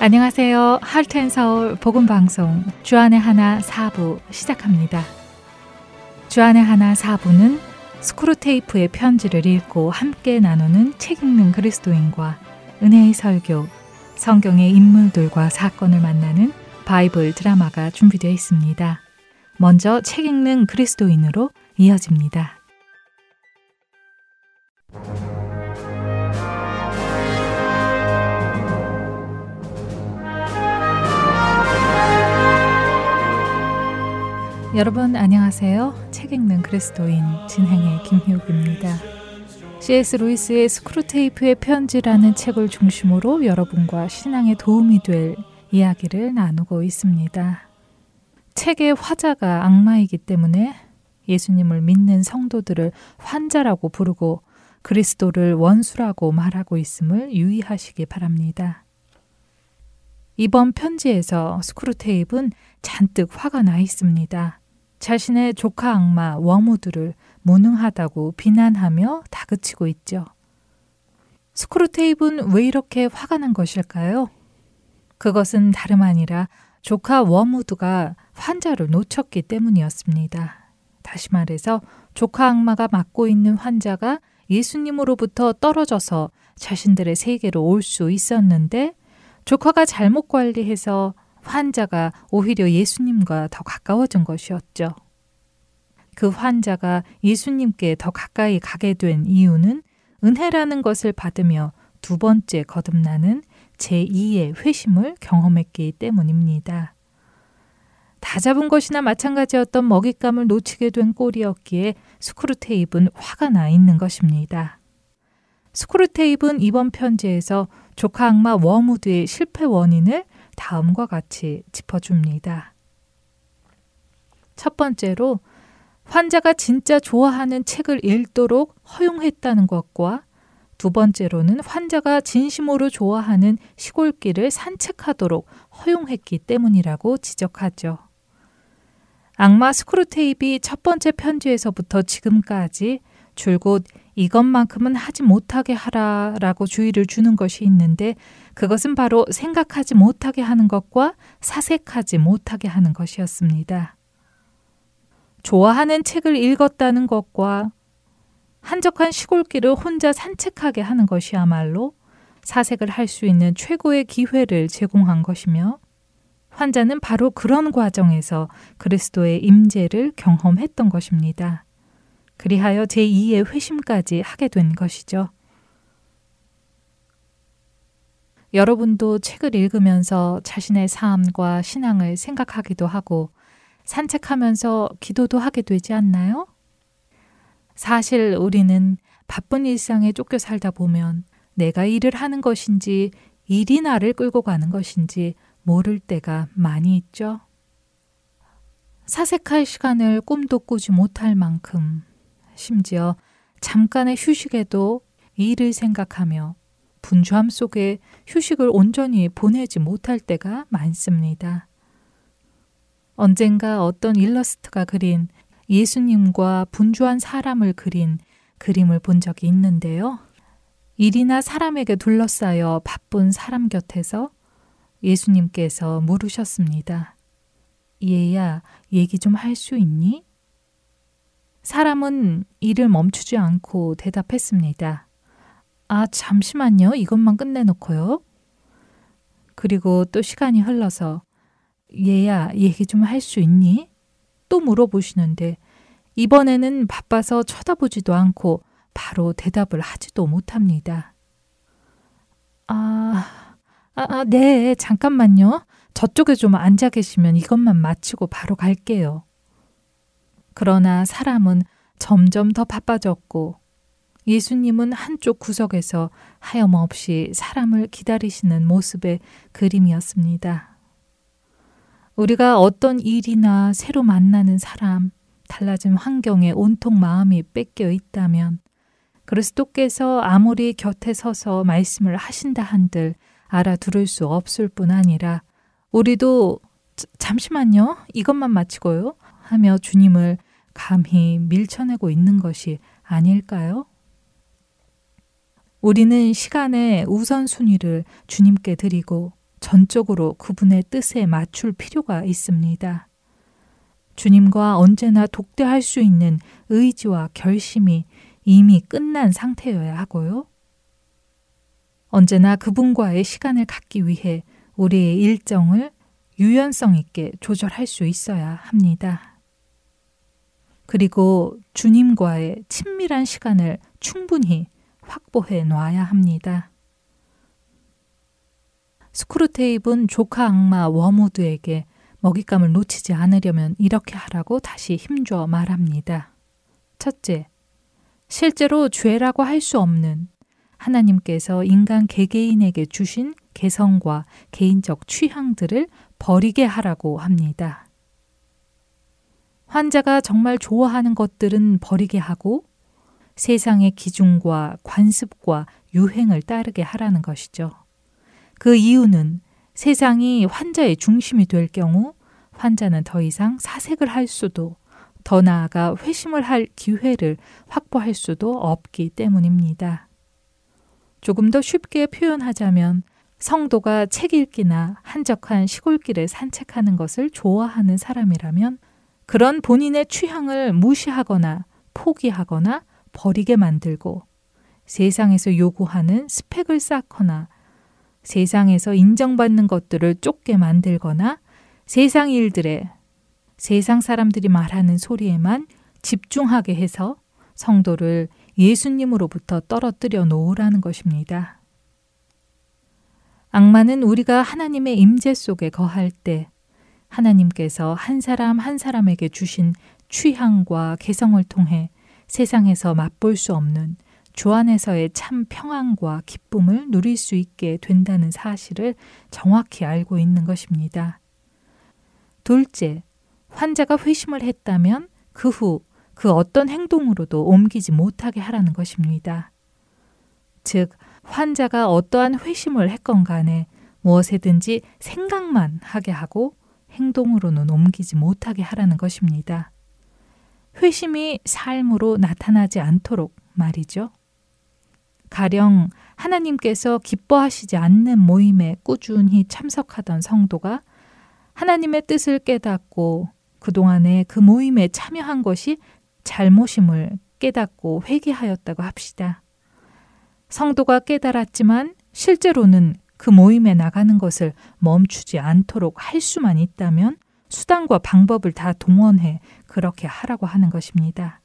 안녕하세요. 하트앤 서울 복음방송 주 안에 하나 4부 시작합니다. 주 안에 하나 4부는 스크루테이프의 편지를 읽고 함께 나누는 책 읽는 그리스도인과 은혜의 설교, 성경의 인물들과 사건을 만나는 바이블 드라마가 준비되어 있습니다. 먼저 책 읽는 그리스도인으로 이어집니다. 여러분 안녕하세요. 책 읽는 그리스도인 진행의 김희옥입니다. C.S. 루이스의 스크루테이프의 편지라는 책을 중심으로 여러분과 신앙에 도움이 될 이야기를 나누고 있습니다. 책의 화자가 악마이기 때문에 예수님을 믿는 성도들을 환자라고 부르고 그리스도를 원수라고 말하고 있음을 유의하시기 바랍니다. 이번 편지에서 스크루테이프는 잔뜩 화가 나 있습니다. 자신의 조카 악마 워무드를 무능하다고 비난하며 다그치고 있죠. 스크루테이프는 왜 이렇게 화가 난 것일까요? 그것은 다름 아니라 조카 워무드가 환자를 놓쳤기 때문이었습니다. 다시 말해서 조카 악마가 맡고 있는 환자가 예수님으로부터 떨어져서 자신들의 세계로 올 수 있었는데 조카가 잘못 관리해서 환자가 오히려 예수님과 더 가까워진 것이었죠. 그 환자가 예수님께 더 가까이 가게 된 이유는 은혜라는 것을 받으며 두 번째 거듭나는 제2의 회심을 경험했기 때문입니다. 다 잡은 것이나 마찬가지였던 먹잇감을 놓치게 된 꼴이었기에 스크루테이프는 화가 나 있는 것입니다. 스크루테이프는 이번 편지에서 조카 악마 워무드의 실패 원인을 다음과 같이 짚어줍니다. 첫 번째로 환자가 진짜 좋아하는 책을 읽도록 허용했다는 것과 두 번째로는 환자가 진심으로 좋아하는 시골길을 산책하도록 허용했기 때문이라고 지적하죠. 악마 스크루테이프가 첫 번째 편지에서부터 지금까지 줄곧 이것만큼은 하지 못하게 하라라고 주의를 주는 것이 있는데 그것은 바로 생각하지 못하게 하는 것과 사색하지 못하게 하는 것이었습니다. 좋아하는 책을 읽었다는 것과 한적한 시골길을 혼자 산책하게 하는 것이야말로 사색을 할 수 있는 최고의 기회를 제공한 것이며 환자는 바로 그런 과정에서 그리스도의 임재를 경험했던 것입니다. 그리하여 제2의 회심까지 하게 된 것이죠. 여러분도 책을 읽으면서 자신의 삶과 신앙을 생각하기도 하고 산책하면서 기도도 하게 되지 않나요? 사실 우리는 바쁜 일상에 쫓겨 살다 보면 내가 일을 하는 것인지 일이 나를 끌고 가는 것인지 모를 때가 많이 있죠. 사색할 시간을 꿈도 꾸지 못할 만큼 심지어 잠깐의 휴식에도 일을 생각하며 분주함 속에 휴식을 온전히 보내지 못할 때가 많습니다. 언젠가 어떤 일러스트가 그린 예수님과 분주한 사람을 그린 그림을 본 적이 있는데요. 일이나 사람에게 둘러싸여 바쁜 사람 곁에서 예수님께서 물으셨습니다. 얘야, 얘기 좀 할 수 있니? 사람은 일을 멈추지 않고 대답했습니다. 아, 잠시만요. 이것만 끝내놓고요. 그리고 또 시간이 흘러서 얘야, 얘기 좀 할 수 있니? 또 물어보시는데 이번에는 바빠서 쳐다보지도 않고 바로 대답을 하지도 못합니다. 네, 잠깐만요. 저쪽에 좀 앉아 계시면 이것만 마치고 바로 갈게요. 그러나 사람은 점점 더 바빠졌고 예수님은 한쪽 구석에서 하염없이 사람을 기다리시는 모습의 그림이었습니다. 우리가 어떤 일이나 새로 만나는 사람, 달라진 환경에 온통 마음이 뺏겨 있다면 그리스도께서 아무리 곁에 서서 말씀을 하신다 한들 알아들을 수 없을 뿐 아니라 우리도 잠시만요. 이것만 마치고요. 하며 주님을 감히 밀쳐내고 있는 것이 아닐까요? 우리는 시간의 우선순위를 주님께 드리고 전적으로 그분의 뜻에 맞출 필요가 있습니다. 주님과 언제나 독대할 수 있는 의지와 결심이 이미 끝난 상태여야 하고요. 언제나 그분과의 시간을 갖기 위해 우리의 일정을 유연성 있게 조절할 수 있어야 합니다. 그리고 주님과의 친밀한 시간을 충분히 확보해 놔야 합니다. 스크루테이프는 조카 악마 워무드에게 먹잇감을 놓치지 않으려면 이렇게 하라고 다시 힘줘 말합니다. 첫째, 실제로 죄라고 할 수 없는 하나님께서 인간 개개인에게 주신 개성과 개인적 취향들을 버리게 하라고 합니다. 환자가 정말 좋아하는 것들은 버리게 하고 세상의 기준과 관습과 유행을 따르게 하라는 것이죠. 그 이유는 세상이 환자의 중심이 될 경우 환자는 더 이상 사색을 할 수도 더 나아가 회심을 할 기회를 확보할 수도 없기 때문입니다. 조금 더 쉽게 표현하자면 성도가 책 읽기나 한적한 시골길을 산책하는 것을 좋아하는 사람이라면 그런 본인의 취향을 무시하거나 포기하거나 버리게 만들고 세상에서 요구하는 스펙을 쌓거나 세상에서 인정받는 것들을 쫓게 만들거나 세상 일들에 세상 사람들이 말하는 소리에만 집중하게 해서 성도를 예수님으로부터 떨어뜨려 놓으라는 것입니다. 악마는 우리가 하나님의 임재 속에 거할 때 하나님께서 한 사람 한 사람에게 주신 취향과 개성을 통해 세상에서 맛볼 수 없는 주 안에서의 참 평안과 기쁨을 누릴 수 있게 된다는 사실을 정확히 알고 있는 것입니다. 둘째, 환자가 회심을 했다면 그 후 그 어떤 행동으로도 옮기지 못하게 하라는 것입니다. 즉, 환자가 어떠한 회심을 했건 간에 무엇이든지 생각만 하게 하고 행동으로는 옮기지 못하게 하라는 것입니다. 회심이 삶으로 나타나지 않도록 말이죠. 가령 하나님께서 기뻐하시지 않는 모임에 꾸준히 참석하던 성도가 하나님의 뜻을 깨닫고 그동안에 그 모임에 참여한 것이 잘못임을 깨닫고 회개하였다고 합시다. 성도가 깨달았지만 실제로는 그 모임에 나가는 것을 멈추지 않도록 할 수만 있다면 수단과 방법을 다 동원해 그렇게 하라고 하는 것입니다.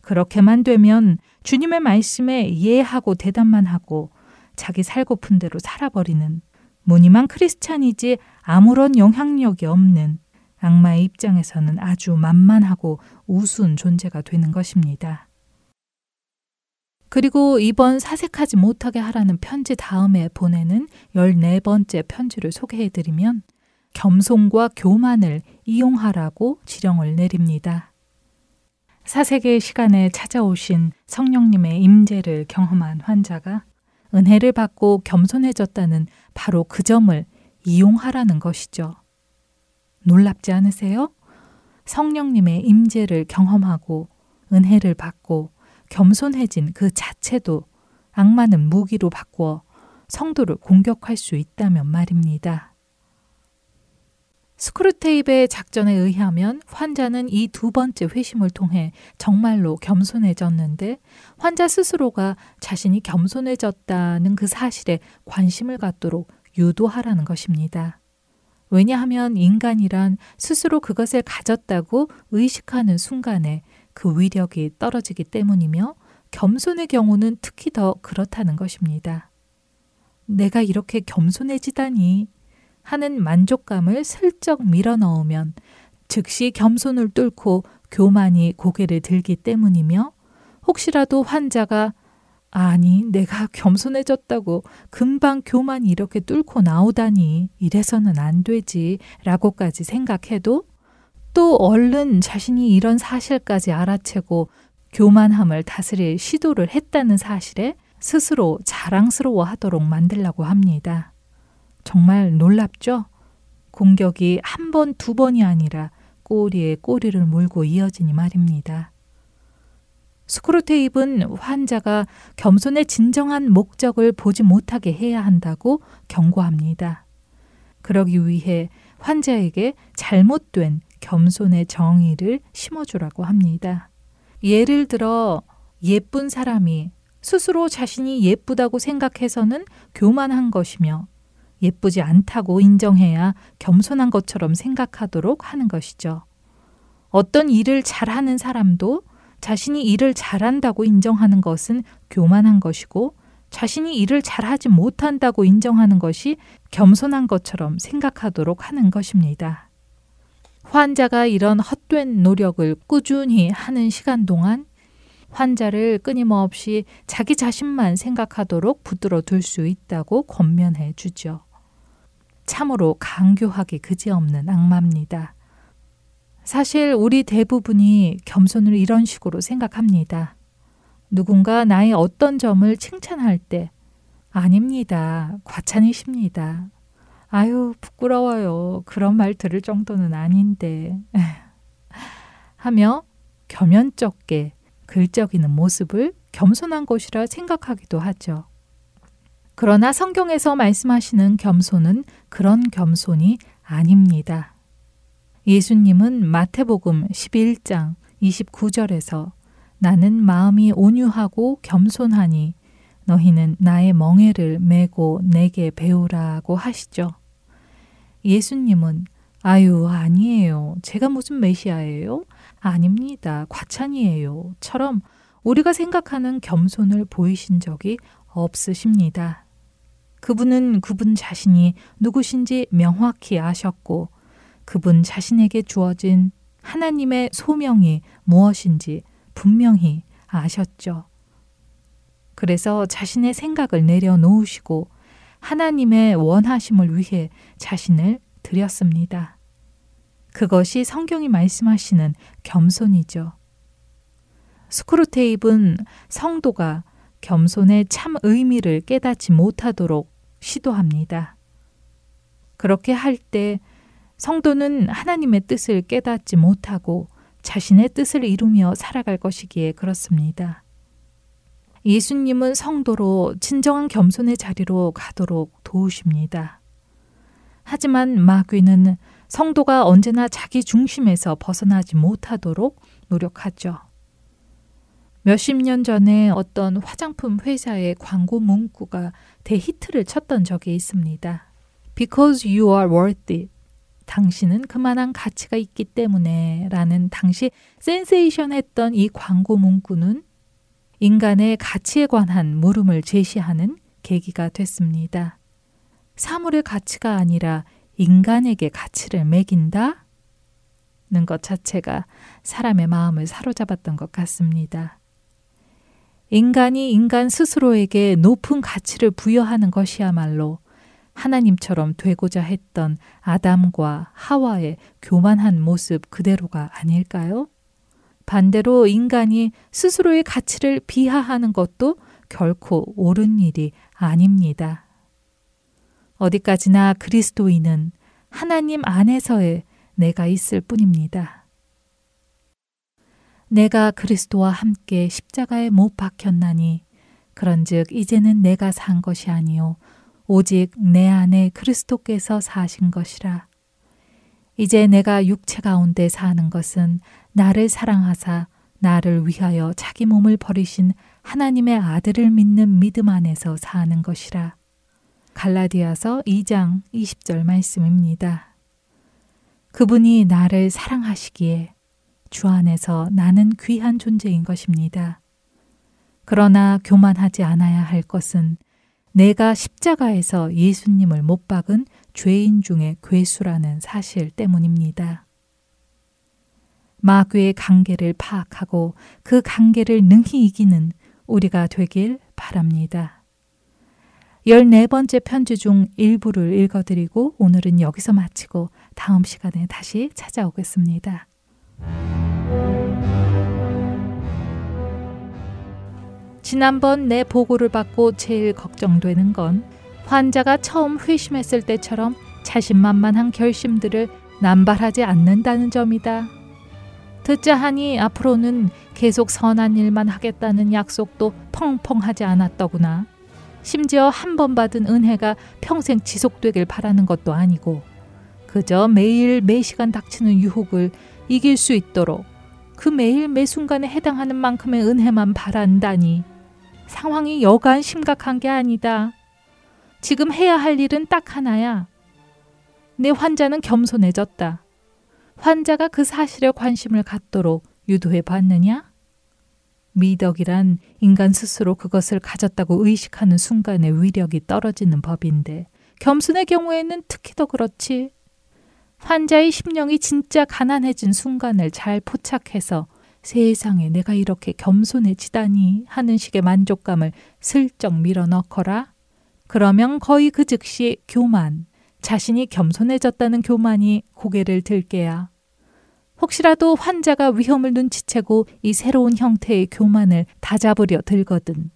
그렇게만 되면 주님의 말씀에 예하고 대답만 하고 자기 살고픈 대로 살아버리는 무늬만 크리스찬이지 아무런 영향력이 없는 악마의 입장에서는 아주 만만하고 우스운 존재가 되는 것입니다. 그리고 이번 사색하지 못하게 하라는 편지 다음에 보내는 14번째 편지를 소개해드리면 겸손과 교만을 이용하라고 지령을 내립니다. 사색의 시간에 찾아오신 성령님의 임재를 경험한 환자가 은혜를 받고 겸손해졌다는 바로 그 점을 이용하라는 것이죠. 놀랍지 않으세요? 성령님의 임재를 경험하고 은혜를 받고 겸손해진 그 자체도 악마는 무기로 바꾸어 성도를 공격할 수 있다면 말입니다. 스크루테이프의 작전에 의하면 환자는 이 두 번째 회심을 통해 정말로 겸손해졌는데 환자 스스로가 자신이 겸손해졌다는 그 사실에 관심을 갖도록 유도하라는 것입니다. 왜냐하면 인간이란 스스로 그것을 가졌다고 의식하는 순간에 그 위력이 떨어지기 때문이며 겸손의 경우는 특히 더 그렇다는 것입니다. 내가 이렇게 겸손해지다니 하는 만족감을 슬쩍 밀어넣으면 즉시 겸손을 뚫고 교만이 고개를 들기 때문이며 혹시라도 환자가 아니 내가 겸손해졌다고 금방 교만이 이렇게 뚫고 나오다니 이래서는 안 되지 라고까지 생각해도 또 얼른 자신이 이런 사실까지 알아채고 교만함을 다스릴 시도를 했다는 사실에 스스로 자랑스러워하도록 만들려고 합니다. 정말 놀랍죠? 공격이 한 번, 두 번이 아니라 꼬리에 꼬리를 물고 이어지니 말입니다. 스크루테이프는 환자가 겸손의 진정한 목적을 보지 못하게 해야 한다고 경고합니다. 그러기 위해 환자에게 잘못된 겸손의 정의를 심어주라고 합니다. 예를 들어 예쁜 사람이 스스로 자신이 예쁘다고 생각해서는 교만한 것이며 예쁘지 않다고 인정해야 겸손한 것처럼 생각하도록 하는 것이죠. 어떤 일을 잘하는 사람도 자신이 일을 잘한다고 인정하는 것은 교만한 것이고 자신이 일을 잘하지 못한다고 인정하는 것이 겸손한 것처럼 생각하도록 하는 것입니다. 환자가 이런 헛된 노력을 꾸준히 하는 시간 동안 환자를 끊임없이 자기 자신만 생각하도록 붙들어 둘 수 있다고 권면해 주죠. 참으로 강교하기 그지없는 악마입니다. 사실 우리 대부분이 겸손을 이런 식으로 생각합니다. 누군가 나의 어떤 점을 칭찬할 때 아닙니다. 과찬이십니다. 아유 부끄러워요. 그런 말 들을 정도는 아닌데 하며 겸연쩍게 글적이는 모습을 겸손한 것이라 생각하기도 하죠. 그러나 성경에서 말씀하시는 겸손은 그런 겸손이 아닙니다. 예수님은 마태복음 11장 29절에서 나는 마음이 온유하고 겸손하니 너희는 나의 멍에를 메고 내게 배우라고 하시죠. 예수님은 아유 아니에요. 제가 무슨 메시아예요? 아닙니다. 과찬이에요. 처럼 우리가 생각하는 겸손을 보이신 적이 없으십니다. 그분은 그분 자신이 누구신지 명확히 아셨고 그분 자신에게 주어진 하나님의 소명이 무엇인지 분명히 아셨죠. 그래서 자신의 생각을 내려놓으시고 하나님의 원하심을 위해 자신을 드렸습니다. 그것이 성경이 말씀하시는 겸손이죠. 스크루테이프는 성도가 겸손의 참 의미를 깨닫지 못하도록 시도합니다. 그렇게 할 때 성도는 하나님의 뜻을 깨닫지 못하고 자신의 뜻을 이루며 살아갈 것이기에 그렇습니다. 예수님은 성도로 진정한 겸손의 자리로 가도록 도우십니다. 하지만 마귀는 성도가 언제나 자기 중심에서 벗어나지 못하도록 노력하죠. 몇십 년 전에 어떤 화장품 회사의 광고 문구가 대히트를 쳤던 적이 있습니다. Because you are worth it. 당신은 그만한 가치가 있기 때문에 라는 당시 센세이션했던 이 광고 문구는 인간의 가치에 관한 물음을 제시하는 계기가 됐습니다. 사물의 가치가 아니라 인간에게 가치를 매긴다는 것 자체가 사람의 마음을 사로잡았던 것 같습니다. 인간이 인간 스스로에게 높은 가치를 부여하는 것이야말로 하나님처럼 되고자 했던 아담과 하와의 교만한 모습 그대로가 아닐까요? 반대로 인간이 스스로의 가치를 비하하는 것도 결코 옳은 일이 아닙니다. 어디까지나 그리스도인은 하나님 안에서의 내가 있을 뿐입니다. 내가 그리스도와 함께 십자가에 못 박혔나니 그런즉 이제는 내가 산 것이 아니요 오직 내 안에 그리스도께서 사신 것이라. 이제 내가 육체 가운데 사는 것은 나를 사랑하사 나를 위하여 자기 몸을 버리신 하나님의 아들을 믿는 믿음 안에서 사는 것이라. 갈라디아서 2장 20절 말씀입니다. 그분이 나를 사랑하시기에 주 안에서 나는 귀한 존재인 것입니다. 그러나 교만하지 않아야 할 것은 내가 십자가에서 예수님을 못 박은 죄인 중에 괴수라는 사실 때문입니다. 마귀의 관계를 파악하고 그 관계를 능히 이기는 우리가 되길 바랍니다. 14번째 편지 중 일부를 읽어드리고 오늘은 여기서 마치고 다음 시간에 다시 찾아오겠습니다. 지난번 내 보고를 받고 제일 걱정되는 건 환자가 처음 회심했을 때처럼 자신만만한 결심들을 남발하지 않는다는 점이다. 듣자 하니 앞으로는 계속 선한 일만 하겠다는 약속도 펑펑하지 않았더구나. 심지어 한 번 받은 은혜가 평생 지속되길 바라는 것도 아니고 그저 매일 매시간 닥치는 유혹을 이길 수 있도록 그 매일 매순간에 해당하는 만큼의 은혜만 바란다니 상황이 여간 심각한 게 아니다. 지금 해야 할 일은 딱 하나야. 내 환자는 겸손해졌다. 환자가 그 사실에 관심을 갖도록 유도해 봤느냐? 미덕이란 인간 스스로 그것을 가졌다고 의식하는 순간에 위력이 떨어지는 법인데 겸손의 경우에는 특히 더 그렇지. 환자의 심령이 진짜 가난해진 순간을 잘 포착해서 세상에 내가 이렇게 겸손해지다니 하는 식의 만족감을 슬쩍 밀어넣거라. 그러면 거의 그 즉시 교만, 자신이 겸손해졌다는 교만이 고개를 들게야. 혹시라도 환자가 위험을 눈치채고 이 새로운 형태의 교만을 다잡으려 들거든.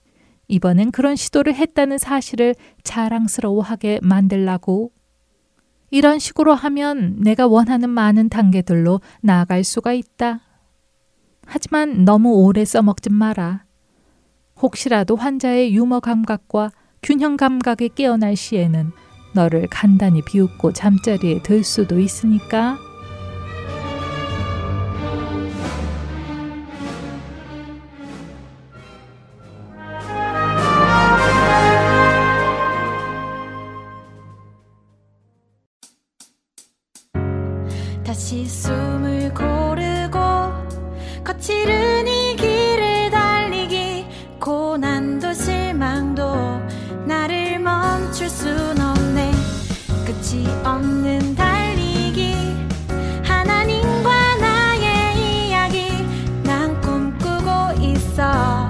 이번엔 그런 시도를 했다는 사실을 자랑스러워하게 만들라고. 이런 식으로 하면 내가 원하는 많은 단계들로 나아갈 수가 있다. 하지만 너무 오래 써먹지 마라. 혹시라도 환자의 유머 감각과 균형 감각이 깨어날 시에는 너를 간단히 비웃고 잠자리에 들 수도 있으니까. 다시 숨을 고르고 거칠은 이 길을 달리기 고난도 실망도 나를 멈출 순 없네. 끝이 없는 달리기 하나님과 나의 이야기 난 꿈꾸고 있어.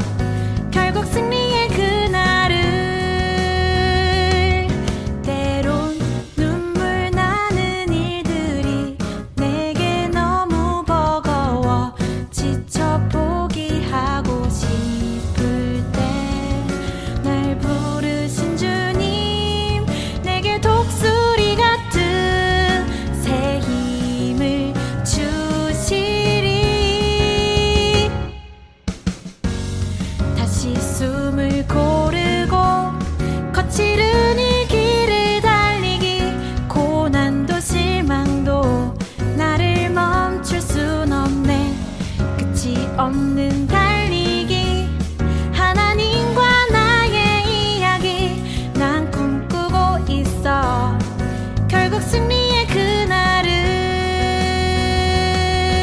결국 승리의 그날을 때론 눈물 나는 일들이 내게 너무 버거워 지쳐 포기하고 싶을 때 날 부르신 주님 내게 독수리 같은 새 힘을 주시리. 다시 숨을 고르고 거칠은 이 길을 달리기 고난도 실망도 나를 멈출 순 없네. 끝이 없는 달리기 하나님과 나의 이야기 난 꿈꾸고 있어.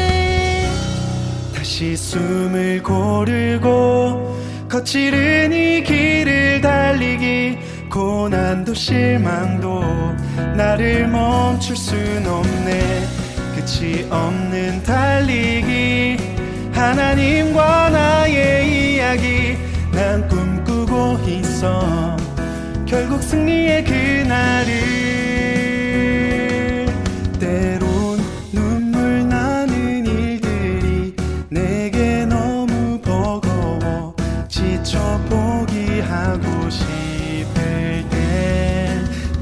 결국 승리의 그날을 다시 숨을 고르고 거칠은 이 길을 달리기 고난도 실망도 나를 멈출 순 없네. 끝이 없는 달리기 하나님과 나의 이야기 난 꿈꾸고 있어. 결국 승리의 그날을 때론 눈물 나는 일들이 내게 너무 버거워 지쳐 포기하고 싶을 때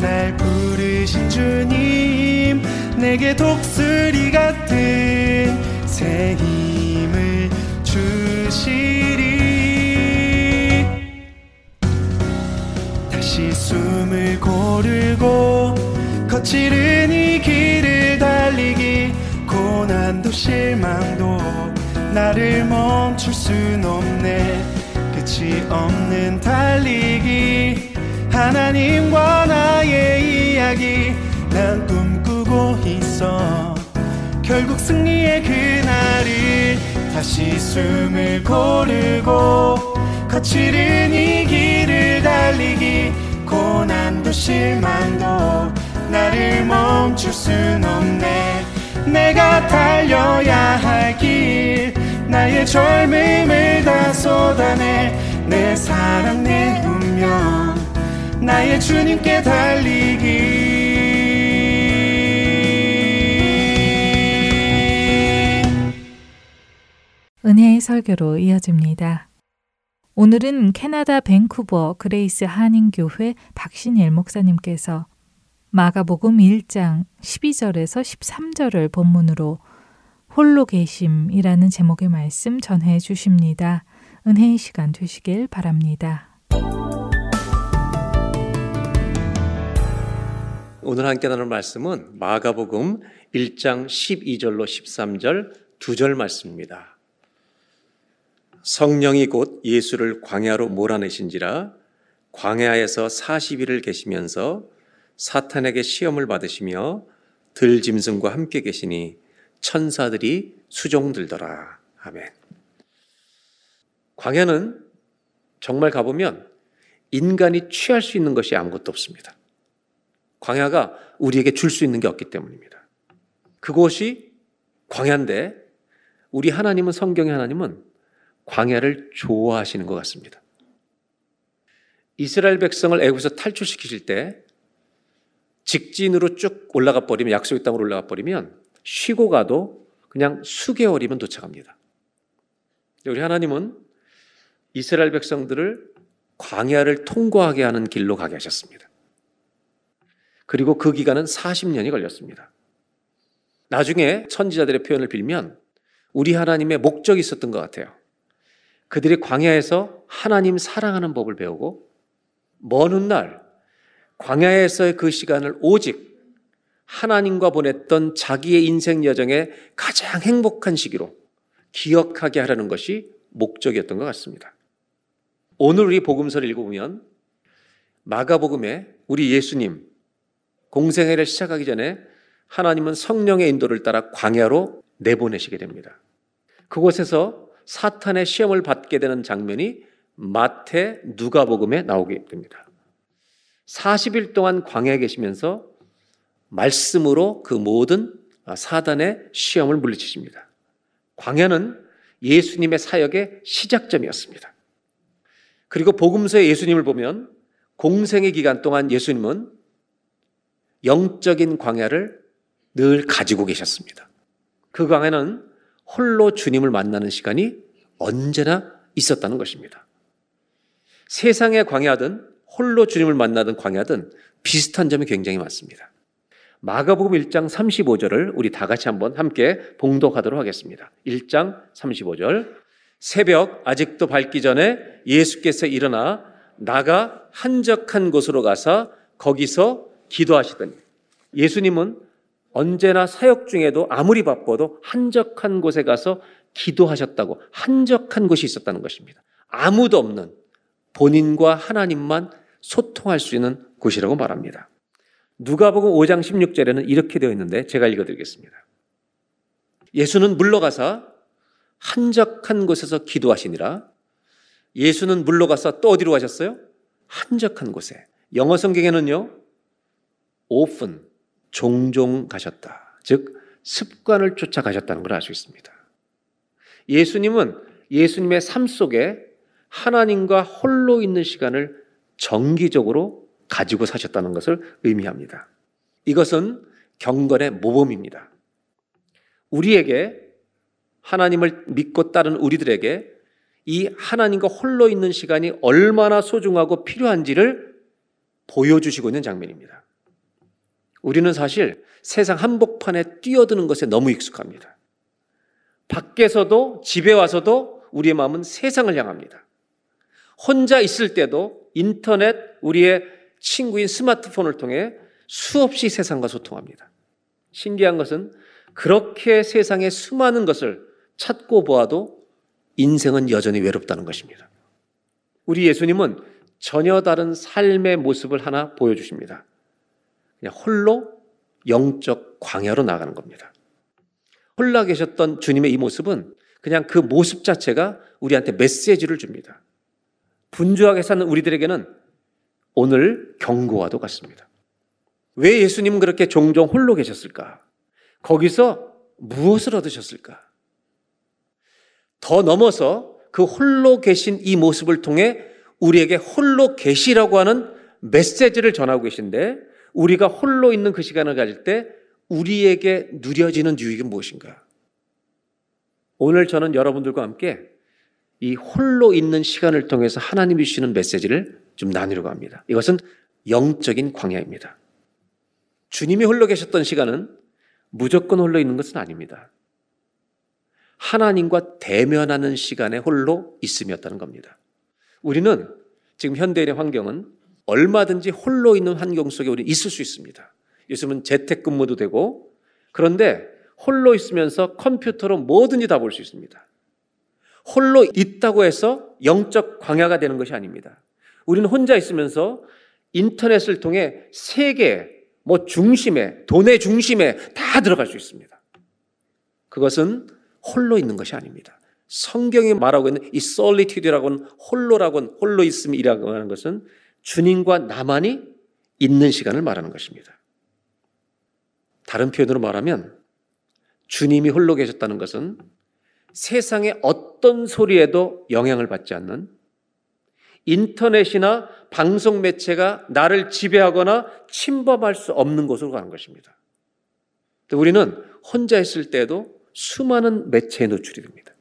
날 부르신 주님 내게 독수리 같은 새 힘을 주시리. 다시 숨을 고르고 거칠은 이 길을 달리기 고난도 실망도 나를 멈출 순 없네. 끝이 없는 달리기 하나님과 나의 이야기 난 꿈꾸고 있어. 결국 승리의 그날을 다시 숨을 고르고 거칠은 이 길을 달리기 고난도 실망도 나를 멈출 순 없네. 내가 달려야 할 길 나의 젊음을 다 쏟아내. 내 사랑 내 운명 나의 주님께 달리기. 은혜의 설교로 이어집니다. 오늘은 캐나다 벤쿠버 그레이스 한인교회 박신일 목사님께서 마가복음 1장 12절에서 13절을 본문으로 홀로 계심이라는 제목의 말씀 전해 주십니다. 은혜의 시간 되시길 바랍니다. 오늘 함께 나눌 말씀은 마가복음 1장 12절로 13절 두 절 말씀입니다. 성령이 곧 예수를 광야로 몰아내신지라 광야에서 40일을 계시면서 사탄에게 시험을 받으시며 들짐승과 함께 계시니 천사들이 수종들더라. 아멘. 광야는 정말 가보면 인간이 취할 수 있는 것이 아무것도 없습니다. 광야가 우리에게 줄 수 있는 게 없기 때문입니다. 그곳이 광야인데 우리 하나님은, 성경의 하나님은 광야를 좋아하시는 것 같습니다. 이스라엘 백성을 애굽에서 탈출시키실 때 직진으로 쭉 올라가 버리면, 약속의 땅으로 올라가 버리면 쉬고 가도 그냥 수개월이면 도착합니다. 우리 하나님은 이스라엘 백성들을 광야를 통과하게 하는 길로 가게 하셨습니다. 그리고 그 기간은 40년이 걸렸습니다. 나중에 선지자들의 표현을 빌면 우리 하나님의 목적이 있었던 것 같아요. 그들이 광야에서 하나님 사랑하는 법을 배우고 먼 훗날 광야에서의 그 시간을 오직 하나님과 보냈던 자기의 인생 여정의 가장 행복한 시기로 기억하게 하라는 것이 목적이었던 것 같습니다. 오늘 우리 복음서를 읽어보면 마가복음에 우리 예수님 공생애를 시작하기 전에 하나님은 성령의 인도를 따라 광야로 내보내시게 됩니다. 그곳에서 사탄의 시험을 받게 되는 장면이 마태, 누가복음에 나오게 됩니다. 40일 동안 광야에 계시면서 말씀으로 그 모든 사단의 시험을 물리치십니다. 광야는 예수님의 사역의 시작점이었습니다. 그리고 복음서의 예수님을 보면 공생의 기간 동안 예수님은 영적인 광야를 늘 가지고 계셨습니다. 그 광야는 홀로 주님을 만나는 시간이 언제나 있었다는 것입니다. 세상의 광야든 홀로 주님을 만나던 광야든 비슷한 점이 굉장히 많습니다. 마가복음 1장 35절을 우리 다 같이 한번 함께 봉독하도록 하겠습니다. 1장 35절. 새벽 아직도 밝기 전에 예수께서 일어나 나가 한적한 곳으로 가서 거기서 기도하시더니, 예수님은 언제나 사역 중에도 아무리 바빠도 한적한 곳에 가서 기도하셨다고, 한적한 곳이 있었다는 것입니다. 아무도 없는, 본인과 하나님만 소통할 수 있는 곳이라고 말합니다. 누가복음 5장 16절에는 이렇게 되어 있는데 제가 읽어드리겠습니다. 예수는 물러가사 한적한 곳에서 기도하시니라. 예수는 물러가서 또 어디로 가셨어요? 한적한 곳에. 영어 성경에는요, often, 종종 가셨다. 즉 습관을 쫓아가셨다는 걸 알 수 있습니다. 예수님은 예수님의 삶 속에 하나님과 홀로 있는 시간을 정기적으로 가지고 사셨다는 것을 의미합니다. 이것은 경건의 모범입니다. 우리에게, 하나님을 믿고 따르는 우리들에게 이 하나님과 홀로 있는 시간이 얼마나 소중하고 필요한지를 보여주시고 있는 장면입니다. 우리는 사실 세상 한복판에 뛰어드는 것에 너무 익숙합니다. 밖에서도, 집에 와서도 우리의 마음은 세상을 향합니다. 혼자 있을 때도 인터넷, 우리의 친구인 스마트폰을 통해 수없이 세상과 소통합니다. 신기한 것은 그렇게 세상의 수많은 것을 찾고 보아도 인생은 여전히 외롭다는 것입니다. 우리 예수님은 전혀 다른 삶의 모습을 하나 보여주십니다. 그냥 홀로 영적 광야로 나가는 겁니다. 홀라 계셨던 주님의 이 모습은 그냥 그 모습 자체가 우리한테 메시지를 줍니다. 분주하게 사는 우리들에게는 오늘 경고와도 같습니다. 왜 예수님은 그렇게 종종 홀로 계셨을까? 거기서 무엇을 얻으셨을까? 더 넘어서 그 홀로 계신 이 모습을 통해 우리에게 홀로 계시라고 하는 메시지를 전하고 계신데, 우리가 홀로 있는 그 시간을 가질 때 우리에게 누려지는 유익은 무엇인가? 오늘 저는 여러분들과 함께 이 홀로 있는 시간을 통해서 하나님이 주시는 메시지를 좀 나누려고 합니다. 이것은 영적인 광야입니다. 주님이 홀로 계셨던 시간은 무조건 홀로 있는 것은 아닙니다. 하나님과 대면하는 시간에 홀로 있음이었다는 겁니다. 우리는 지금 현대인의 환경은 얼마든지 홀로 있는 환경 속에 우리는 있을 수 있습니다. 요즘은 재택근무도 되고, 그런데 홀로 있으면서 컴퓨터로 뭐든지 다 볼 수 있습니다. 홀로 있다고 해서 영적 광야가 되는 것이 아닙니다. 우리는 혼자 있으면서 인터넷을 통해 세계, 중심에, 돈의 중심에 다 들어갈 수 있습니다. 그것은 홀로 있는 것이 아닙니다. 성경이 말하고 있는 이 solitude라고는 홀로라고는 홀로 있음이라고 하는 것은 주님과 나만이 있는 시간을 말하는 것입니다. 다른 표현으로 말하면 주님이 홀로 계셨다는 것은 세상의 어떤 소리에도 영향을 받지 않는, 인터넷이나 방송 매체가 나를 지배하거나 침범할 수 없는 곳으로 가는 것입니다. 우리는 혼자 있을 때에도 수많은 매체에 노출이 됩니다.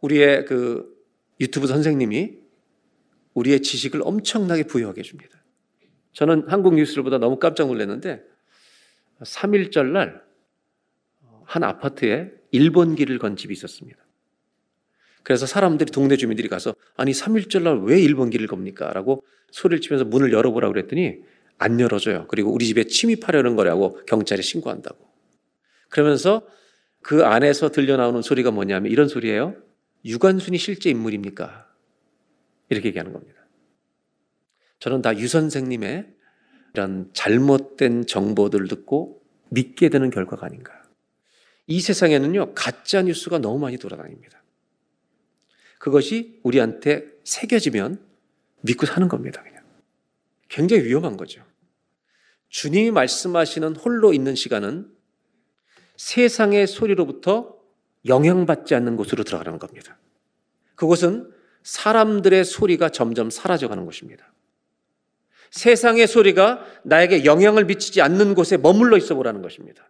우리의 유튜브 선생님이 우리의 지식을 엄청나게 부여하게 해줍니다. 저는 한국 뉴스를 보다 너무 깜짝 놀랐는데 3.1절날 한 아파트에 일본기를 건 집이 있었습니다. 그래서 사람들이, 동네 주민들이 가서 아니 3.1절날 왜 일본기를 겁니까? 라고 소리를 치면서 문을 열어보라고 그랬더니 안 열어줘요. 그리고 우리 집에 침입하려는 거라고 경찰에 신고한다고. 그러면서 그 안에서 들려나오는 소리가 뭐냐면 이런 소리예요. 유관순이 실제 인물입니까? 이렇게 얘기하는 겁니다. 저는 다 유 선생님의 이런 잘못된 정보들을 듣고 믿게 되는 결과가 아닌가. 이 세상에는요, 가짜 뉴스가 너무 많이 돌아다닙니다. 그것이 우리한테 새겨지면 믿고 사는 겁니다. 그냥. 굉장히 위험한 거죠. 주님이 말씀하시는 홀로 있는 시간은 세상의 소리로부터 영향받지 않는 곳으로 들어가는 겁니다. 그곳은 사람들의 소리가 점점 사라져가는 곳입니다. 세상의 소리가 나에게 영향을 미치지 않는 곳에 머물러 있어 보라는 것입니다.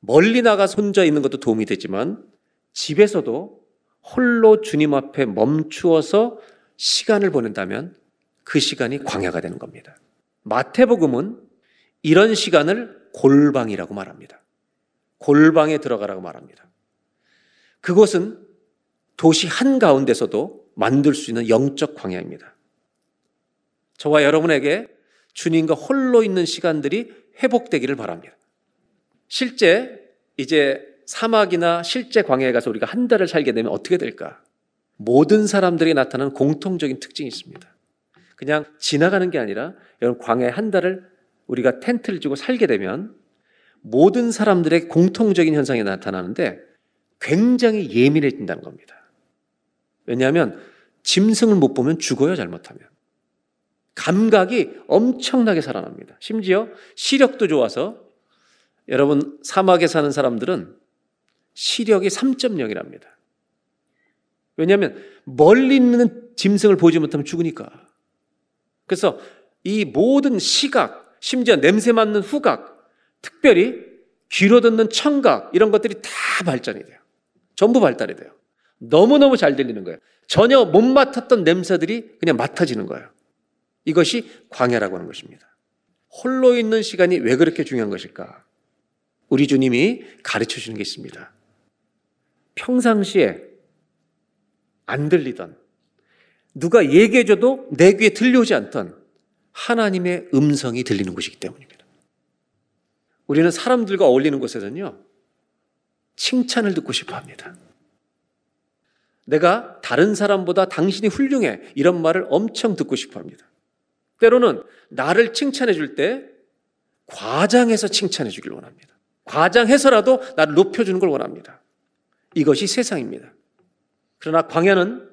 멀리 나가서 혼자 있는 것도 도움이 되지만 집에서도 홀로 주님 앞에 멈추어서 시간을 보낸다면 그 시간이 광야가 되는 겁니다. 마태복음은 이런 시간을 골방이라고 말합니다. 골방에 들어가라고 말합니다. 그곳은 도시 한가운데서도 만들 수 있는 영적 광야입니다. 저와 여러분에게 주님과 홀로 있는 시간들이 회복되기를 바랍니다. 실제 이제 사막이나 실제 광야에 가서 우리가 한 달을 살게 되면 어떻게 될까? 모든 사람들이 나타나는 공통적인 특징이 있습니다. 그냥 지나가는 게 아니라 여러분, 광야에 한 달을 우리가 텐트를 지고 살게 되면 모든 사람들의 공통적인 현상이 나타나는데 굉장히 예민해진다는 겁니다. 왜냐하면 짐승을 못 보면 죽어요, 잘못하면. 감각이 엄청나게 살아납니다. 심지어 시력도 좋아서 여러분, 사막에 사는 사람들은 시력이 3.0이랍니다. 왜냐하면 멀리 있는 짐승을 보지 못하면 죽으니까. 그래서 이 모든 시각, 심지어 냄새 맡는 후각, 특별히 귀로 듣는 청각, 이런 것들이 다 발전이 돼요. 전부 발달이 돼요. 너무너무 잘 들리는 거예요. 전혀 못 맡았던 냄새들이 그냥 맡아지는 거예요. 이것이 광야라고 하는 것입니다. 홀로 있는 시간이 왜 그렇게 중요한 것일까? 우리 주님이 가르쳐주는 게 있습니다. 평상시에 안 들리던, 누가 얘기해줘도 내 귀에 들려오지 않던 하나님의 음성이 들리는 곳이기 때문입니다. 우리는 사람들과 어울리는 곳에서는요, 칭찬을 듣고 싶어 합니다. 내가 다른 사람보다 당신이 훌륭해, 이런 말을 엄청 듣고 싶어 합니다. 때로는 나를 칭찬해 줄 때 과장해서 칭찬해 주길 원합니다. 과장해서라도 나를 높여주는 걸 원합니다. 이것이 세상입니다. 그러나 광야는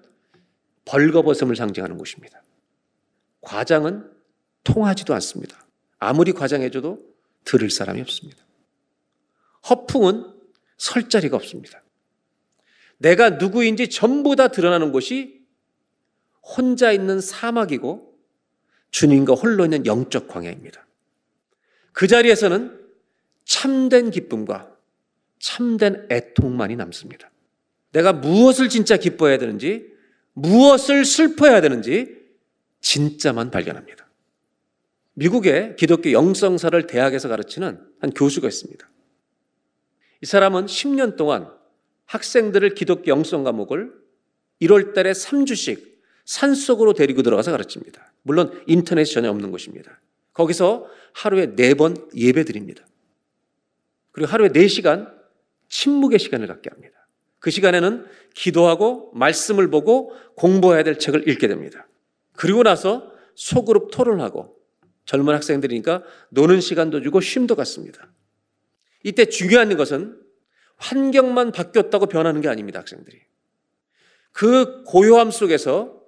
벌거벗음을 상징하는 곳입니다. 과장은 통하지도 않습니다. 아무리 과장해줘도 들을 사람이 없습니다. 허풍은 설 자리가 없습니다. 내가 누구인지 전부 다 드러나는 곳이 혼자 있는 사막이고 주님과 홀로 있는 영적 광야입니다. 그 자리에서는 참된 기쁨과 참된 애통만이 남습니다. 내가 무엇을 진짜 기뻐해야 되는지, 무엇을 슬퍼해야 되는지 진짜만 발견합니다. 미국의 기독교 영성사를 대학에서 가르치는 한 교수가 있습니다. 이 사람은 10년 동안 학생들을 기독교 영성 과목을 1월 달에 3주씩 산속으로 데리고 들어가서 가르칩니다. 물론 인터넷이 전혀 없는 곳입니다. 거기서 하루에 4번 예배 드립니다. 그리고 하루에 4시간 침묵의 시간을 갖게 합니다. 그 시간에는 기도하고 말씀을 보고 공부해야 될 책을 읽게 됩니다. 그리고 나서 소그룹 토론하고 젊은 학생들이니까 노는 시간도 주고 쉼도 갖습니다. 이때 중요한 것은 환경만 바뀌었다고 변하는 게 아닙니다. 학생들이 그 고요함 속에서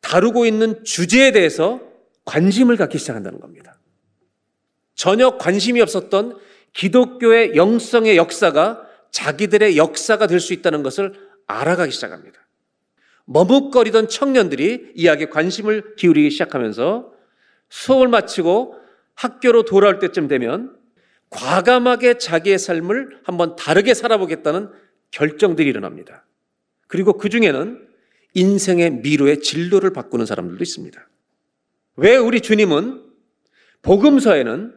다루고 있는 주제에 대해서 관심을 갖기 시작한다는 겁니다. 전혀 관심이 없었던 기독교의 영성의 역사가 자기들의 역사가 될 수 있다는 것을 알아가기 시작합니다. 머뭇거리던 청년들이 이야기에 관심을 기울이기 시작하면서 수업을 마치고 학교로 돌아올 때쯤 되면 과감하게 자기의 삶을 한번 다르게 살아보겠다는 결정들이 일어납니다. 그리고 그 중에는 인생의 미로의 진로를 바꾸는 사람들도 있습니다. 왜 우리 주님은 복음서에는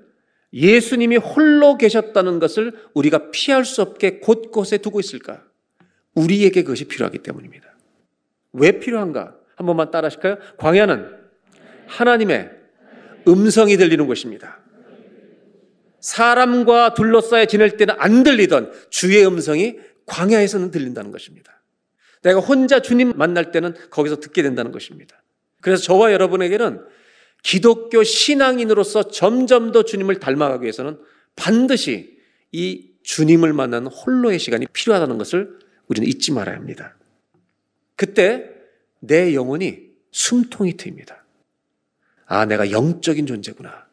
예수님이 홀로 계셨다는 것을 우리가 피할 수 없게 곳곳에 두고 있을까? 우리에게 그것이 필요하기 때문입니다. 왜 필요한가? 한 번만 따라 하실까요? 광야는 하나님의 음성이 들리는 곳입니다. 사람과 둘러싸여 지낼 때는 안 들리던 주의 음성이 광야에서는 들린다는 것입니다. 내가 혼자 주님 만날 때는 거기서 듣게 된다는 것입니다. 그래서 저와 여러분에게는 기독교 신앙인으로서 점점 더 주님을 닮아가기 위해서는 반드시 이 주님을 만나는 홀로의 시간이 필요하다는 것을 우리는 잊지 말아야 합니다. 그때 내 영혼이 숨통이 트입니다. 아, 내가 영적인 존재구나.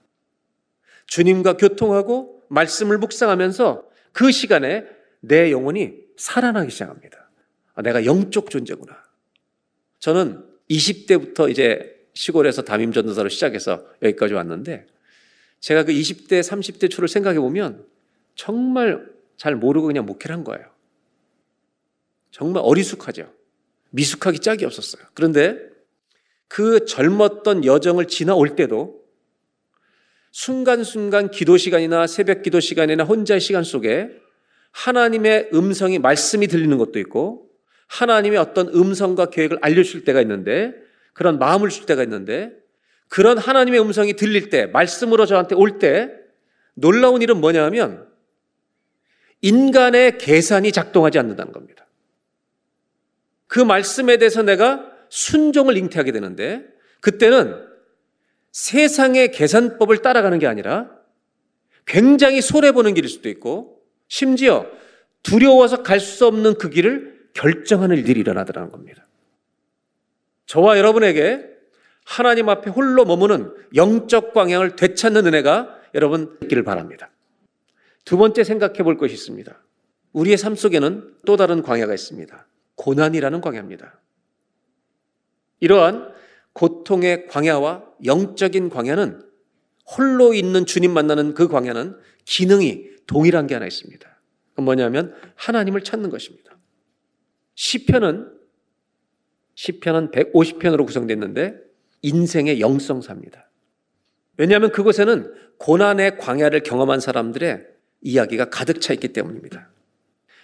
주님과 교통하고 말씀을 묵상하면서 그 시간에 내 영혼이 살아나기 시작합니다. 아, 내가 영적 존재구나. 저는 20대부터 이제 시골에서 담임전도사로 시작해서 여기까지 왔는데, 제가 그 20대, 30대 초를 생각해 보면 정말 잘 모르고 그냥 목회를 한 거예요. 정말 어리숙하죠. 미숙하기 짝이 없었어요. 그런데 그 젊었던 여정을 지나올 때도 순간순간 기도 시간이나 새벽 기도 시간이나 혼자의 시간 속에 하나님의 음성이, 말씀이 들리는 것도 있고 하나님의 어떤 음성과 계획을 알려줄 때가 있는데, 그런 마음을 줄 때가 있는데, 그런 하나님의 음성이 들릴 때, 말씀으로 저한테 올 때 놀라운 일은 뭐냐 하면 인간의 계산이 작동하지 않는다는 겁니다. 그 말씀에 대해서 내가 순종을 잉태하게 되는데, 그때는 세상의 계산법을 따라가는 게 아니라 굉장히 손해보는 길일 수도 있고 심지어 두려워서 갈 수 없는 그 길을 결정하는 일이 일어나더라는 겁니다. 저와 여러분에게 하나님 앞에 홀로 머무는 영적 광야를 되찾는 은혜가 여러분 있기를 바랍니다. 두 번째 생각해 볼 것이 있습니다. 우리의 삶 속에는 또 다른 광야가 있습니다. 고난이라는 광야입니다. 이러한 고통의 광야와 영적인 광야는, 홀로 있는 주님 만나는 그 광야는 기능이 동일한 게 하나 있습니다. 그건 뭐냐면 하나님을 찾는 것입니다. 시편은 150편으로 구성됐는데 인생의 영성사입니다. 왜냐하면 그곳에는 고난의 광야를 경험한 사람들의 이야기가 가득 차 있기 때문입니다.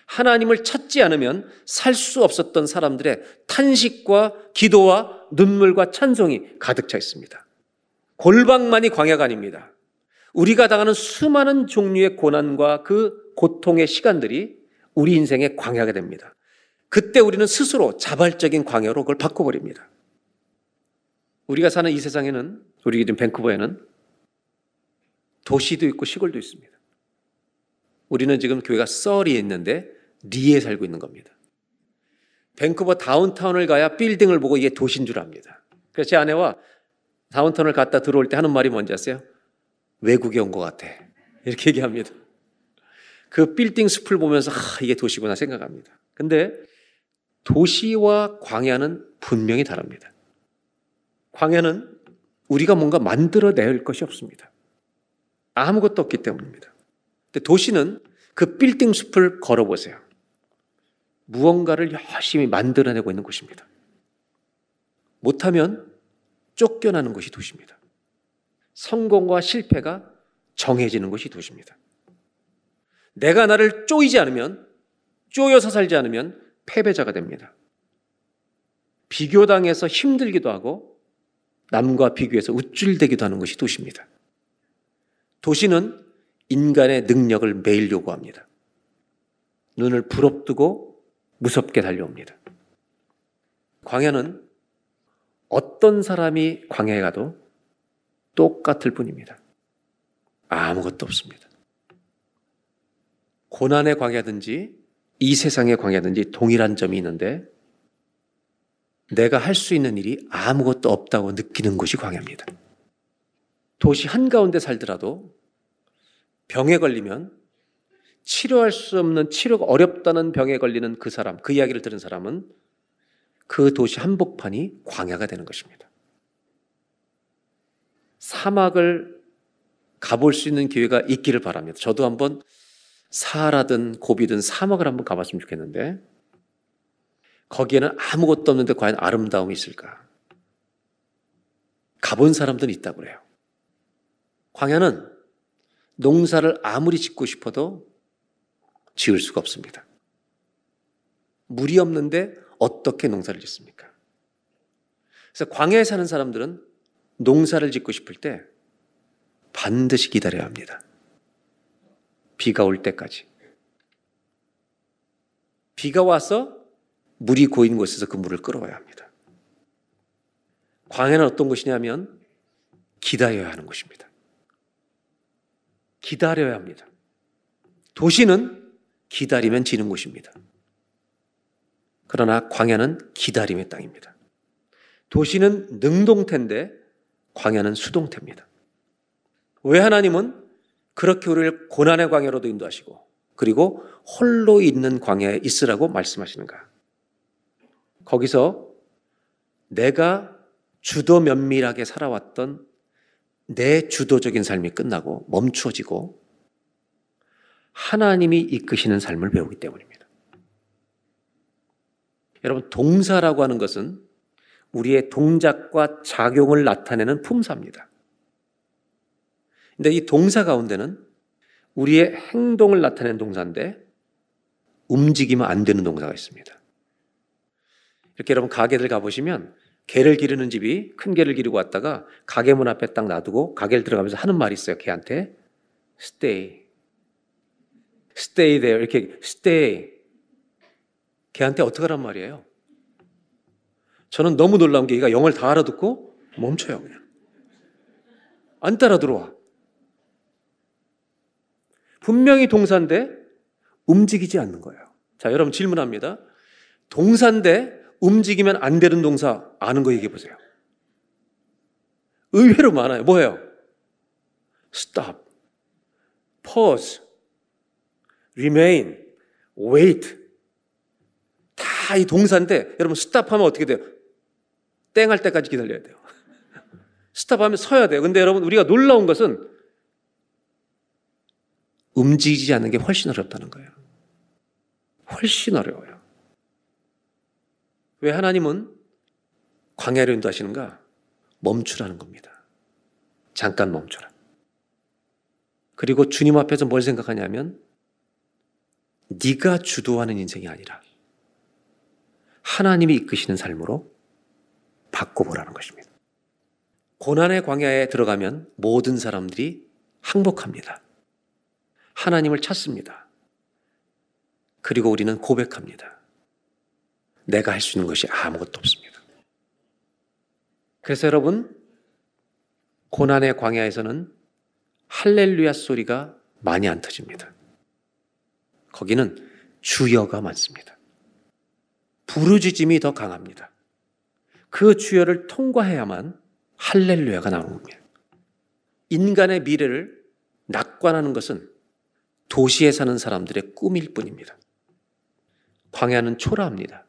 하나님을 찾지 않으면 살 수 없었던 사람들의 탄식과 기도와 눈물과 찬송이 가득 차 있습니다. 골방만이 광야가 아닙니다. 우리가 당하는 수많은 종류의 고난과 그 고통의 시간들이 우리 인생의 광야가 됩니다. 그때 우리는 스스로 자발적인 광야로 그걸 바꿔버립니다. 우리가 사는 이 세상에는, 우리 지금 벤쿠버에는 도시도 있고 시골도 있습니다. 우리는 지금 교회가 썰이 있는데 리에 살고 있는 겁니다. 벤쿠버 다운타운을 가야 빌딩을 보고 이게 도시인 줄 압니다. 그래서 제 아내와 다운타운을 갔다 들어올 때 하는 말이 뭔지 아세요? 외국에 온 것 같아, 이렇게 얘기합니다. 그 빌딩 숲을 보면서 이게 도시구나 생각합니다. 근데 도시와 광야는 분명히 다릅니다. 광야는 우리가 뭔가 만들어낼 것이 없습니다. 아무것도 없기 때문입니다. 근데 도시는 그 빌딩 숲을 걸어보세요. 무언가를 열심히 만들어내고 있는 곳입니다. 못하면 쫓겨나는 곳이 도시입니다. 성공과 실패가 정해지는 것이 도시입니다. 내가 나를 쪼이지 않으면, 쪼여서 살지 않으면 패배자가 됩니다. 비교당해서 힘들기도 하고 남과 비교해서 우쭐대기도 하는 것이 도시입니다. 도시는 인간의 능력을 매일 요구합니다. 눈을 부릅뜨고 무섭게 달려옵니다. 광야는 어떤 사람이 광야에 가도 똑같을 뿐입니다. 아무것도 없습니다. 고난의 광야든지 이 세상의 광야든지 동일한 점이 있는데 내가 할 수 있는 일이 아무것도 없다고 느끼는 곳이 광야입니다. 도시 한가운데 살더라도 병에 걸리면 치료할 수 없는, 치료가 어렵다는 병에 걸리는 그 사람, 그 이야기를 들은 사람은 그 도시 한복판이 광야가 되는 것입니다. 사막을 가볼 수 있는 기회가 있기를 바랍니다. 저도 한번 사하라든 고비든 사막을 한번 가봤으면 좋겠는데 거기에는 아무것도 없는데 과연 아름다움이 있을까? 가본 사람들은 있다고 그래요. 광야는 농사를 아무리 짓고 싶어도 지을 수가 없습니다. 물이 없는데 어떻게 농사를 짓습니까? 그래서 광야에 사는 사람들은 농사를 짓고 싶을 때 반드시 기다려야 합니다. 비가 올 때까지. 비가 와서 물이 고인 곳에서 그 물을 끌어와야 합니다. 광야는 어떤 곳이냐면 기다려야 하는 곳입니다. 기다려야 합니다. 도시는 기다리면 지는 곳입니다. 그러나 광야는 기다림의 땅입니다. 도시는 능동태인데 광야는 수동태입니다. 왜 하나님은 그렇게 우리를 고난의 광야로도 인도하시고 그리고 홀로 있는 광야에 있으라고 말씀하시는가? 거기서 내가 주도 면밀하게 살아왔던 내 주도적인 삶이 끝나고 멈추어지고 하나님이 이끄시는 삶을 배우기 때문입니다. 여러분, 동사라고 하는 것은 우리의 동작과 작용을 나타내는 품사입니다. 그런데 이 동사 가운데는 우리의 행동을 나타내는 동사인데 움직이면 안 되는 동사가 있습니다. 이렇게 여러분 가게들 가보시면 개를 기르는 집이 큰 개를 기르고 왔다가 가게 문 앞에 딱 놔두고 가게를 들어가면서 하는 말이 있어요. 개한테 stay, stay there 이렇게 stay. 개한테 어떡하란 말이에요. 저는 너무 놀라운 게 얘가 영어를 다 알아듣고 멈춰요. 그냥 안 따라 들어와. 분명히 동사인데 움직이지 않는 거예요. 자, 여러분 질문합니다. 동사인데 움직이면 안 되는 동사 아는 거 얘기해 보세요. 의외로 많아요. 뭐예요? stop, pause, remain, wait. 다 이 동사인데 여러분 스탑하면 어떻게 돼요? 땡할 때까지 기다려야 돼요. 스탑하면 서야 돼요. 근데 여러분 우리가 놀라운 것은 움직이지 않는 게 훨씬 어렵다는 거예요. 훨씬 어려워요. 왜 하나님은 광야로 인도하시는가? 멈추라는 겁니다. 잠깐 멈춰라. 그리고 주님 앞에서 뭘 생각하냐면 네가 주도하는 인생이 아니라 하나님이 이끄시는 삶으로 바꿔보라는 것입니다. 고난의 광야에 들어가면 모든 사람들이 항복합니다. 하나님을 찾습니다. 그리고 우리는 고백합니다. 내가 할 수 있는 것이 아무것도 없습니다. 그래서 여러분, 고난의 광야에서는 할렐루야 소리가 많이 안 터집니다. 거기는 주여가 많습니다. 부르짖음이 더 강합니다. 그 주여를 통과해야만 할렐루야가 나오는 겁니다. 인간의 미래를 낙관하는 것은 도시에 사는 사람들의 꿈일 뿐입니다. 광야는 초라합니다.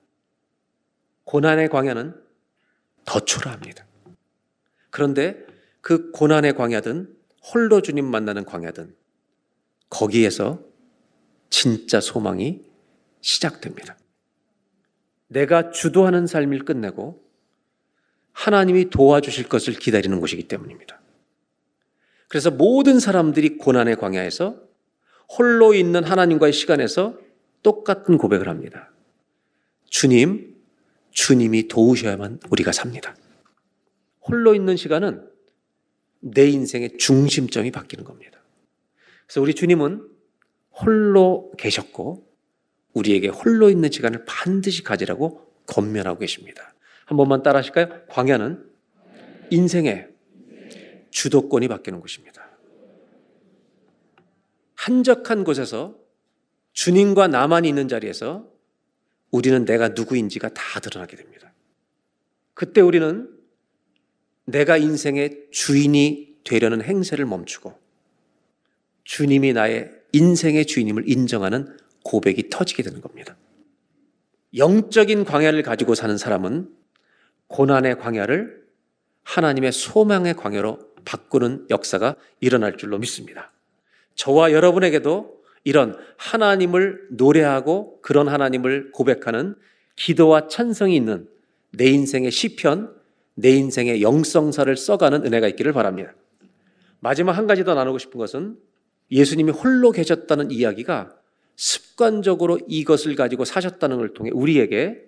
고난의 광야는 더 초라합니다. 그런데 그 고난의 광야든 홀로 주님 만나는 광야든 거기에서 진짜 소망이 시작됩니다. 내가 주도하는 삶을 끝내고 하나님이 도와주실 것을 기다리는 것이기 때문입니다. 그래서 모든 사람들이 고난의 광야에서 홀로 있는 하나님과의 시간에서 똑같은 고백을 합니다. 주님, 주님이 도우셔야만 우리가 삽니다. 홀로 있는 시간은 내 인생의 중심점이 바뀌는 겁니다. 그래서 우리 주님은 홀로 계셨고 우리에게 홀로 있는 시간을 반드시 가지라고 권면하고 계십니다. 한 번만 따라 하실까요? 광야는 인생의 주도권이 바뀌는 곳입니다. 한적한 곳에서 주님과 나만 있는 자리에서 우리는 내가 누구인지가 다 드러나게 됩니다. 그때 우리는 내가 인생의 주인이 되려는 행세를 멈추고 주님이 나의 인생의 주인임을 인정하는 고백이 터지게 되는 겁니다. 영적인 광야를 가지고 사는 사람은 고난의 광야를 하나님의 소망의 광야로 바꾸는 역사가 일어날 줄로 믿습니다. 저와 여러분에게도 이런 하나님을 노래하고 그런 하나님을 고백하는 기도와 찬성이 있는 내 인생의 시편, 내 인생의 영성사를 써가는 은혜가 있기를 바랍니다. 마지막 한 가지 더 나누고 싶은 것은 예수님이 홀로 계셨다는 이야기가 습관적으로 이것을 가지고 사셨다는 걸 통해 우리에게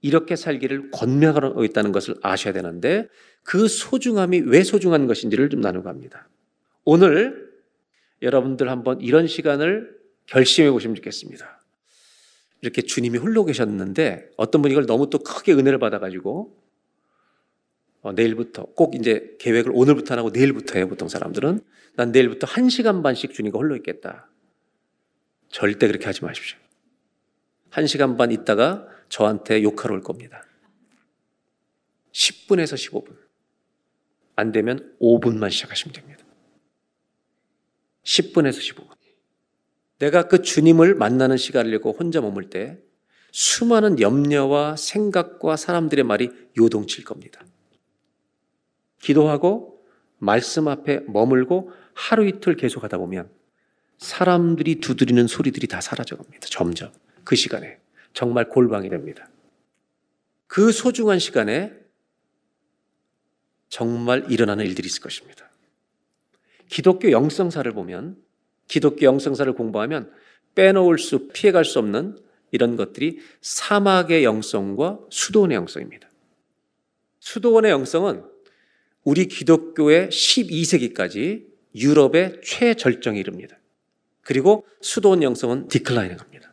이렇게 살기를 권면하고 있다는 것을 아셔야 되는데 그 소중함이 왜 소중한 것인지를 좀 나누고 합니다. 오늘 여러분들 한번 이런 시간을 결심해 보시면 좋겠습니다. 이렇게 주님이 홀로 계셨는데 어떤 분이 이걸 너무 또 크게 은혜를 받아가지고 내일부터 꼭 이제 계획을 오늘부터 안 하고 내일부터 해요. 보통 사람들은 난 내일부터 1시간 반씩 주님과 홀로 있겠다. 절대 그렇게 하지 마십시오. 1시간 반 있다가 저한테 욕하러 올 겁니다. 10분에서 15분 안 되면 5분만 시작하시면 됩니다. 10분에서 15분 내가 그 주님을 만나는 시간을 잃고 혼자 머물 때 수많은 염려와 생각과 사람들의 말이 요동칠 겁니다. 기도하고 말씀 앞에 머물고 하루 이틀 계속하다 보면 사람들이 두드리는 소리들이 다 사라져갑니다. 점점 그 시간에 정말 골방이 됩니다. 그 소중한 시간에 정말 일어나는 일들이 있을 것입니다. 기독교 영성사를 보면 기독교 영성사를 공부하면 빼놓을 수 피해갈 수 없는 이런 것들이 사막의 영성과 수도원의 영성입니다. 수도원의 영성은 우리 기독교의 12세기까지 유럽의 최절정에 이릅니다. 그리고 수도원 영성은 디클라인에 갑니다.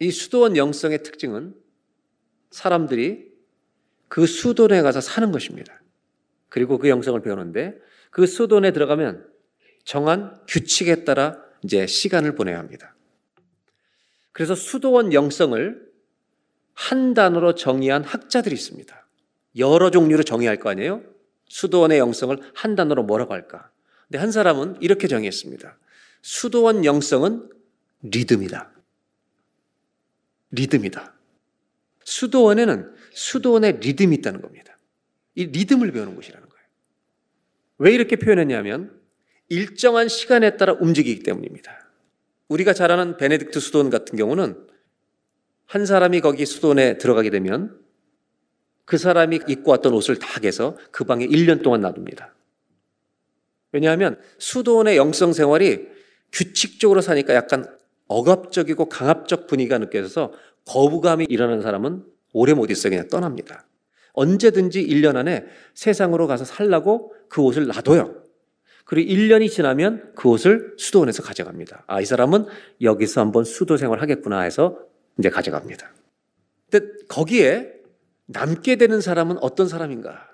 이 수도원 영성의 특징은 사람들이 그 수도원에 가서 사는 것입니다. 그리고 그 영성을 배우는데 그 수도원에 들어가면 정한 규칙에 따라 이제 시간을 보내야 합니다. 그래서 수도원 영성을 한 단어로 정의한 학자들이 있습니다. 여러 종류로 정의할 거 아니에요? 수도원의 영성을 한 단어로 뭐라고 할까? 근데 한 사람은 이렇게 정의했습니다. 수도원 영성은 리듬이다. 리듬이다. 수도원에는 수도원의 리듬이 있다는 겁니다. 이 리듬을 배우는 곳이라는 거예요. 왜 이렇게 표현했냐면 일정한 시간에 따라 움직이기 때문입니다. 우리가 잘 아는 베네딕트 수도원 같은 경우는 한 사람이 거기 수도원에 들어가게 되면 그 사람이 입고 왔던 옷을 다 개서 그 방에 1년 동안 놔둡니다. 왜냐하면 수도원의 영성생활이 규칙적으로 사니까 약간 억압적이고 강압적 분위기가 느껴져서 거부감이 일어나는 사람은 오래 못 있어요. 그냥 떠납니다. 언제든지 1년 안에 세상으로 가서 살라고 그 옷을 놔둬요. 그리고 1년이 지나면 그 옷을 수도원에서 가져갑니다. 아, 이 사람은 여기서 한번 수도 생활 하겠구나 해서 이제 가져갑니다. 근데 거기에 남게 되는 사람은 어떤 사람인가?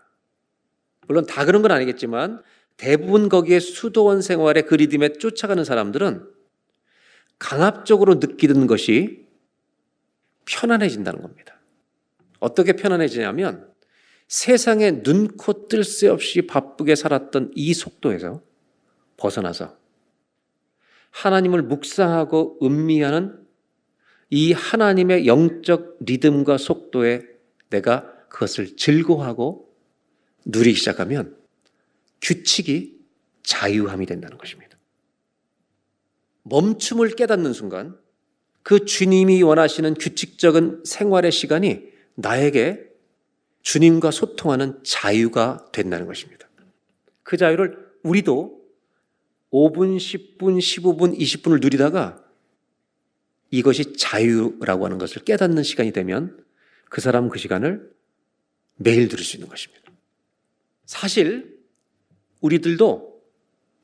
물론 다 그런 건 아니겠지만 대부분 거기에 수도원 생활의 그 리듬에 쫓아가는 사람들은 강압적으로 느끼던 것이 편안해진다는 겁니다. 어떻게 편안해지냐면 세상에 눈코 뜰 새 없이 바쁘게 살았던 이 속도에서 벗어나서 하나님을 묵상하고 음미하는 이 하나님의 영적 리듬과 속도에 내가 그것을 즐거워하고 누리기 시작하면 규칙이 자유함이 된다는 것입니다. 멈춤을 깨닫는 순간 그 주님이 원하시는 규칙적인 생활의 시간이 나에게 주님과 소통하는 자유가 된다는 것입니다. 그 자유를 우리도 5분, 10분, 15분, 20분을 누리다가 이것이 자유라고 하는 것을 깨닫는 시간이 되면 그 사람은 그 시간을 매일 들을 수 있는 것입니다. 사실 우리들도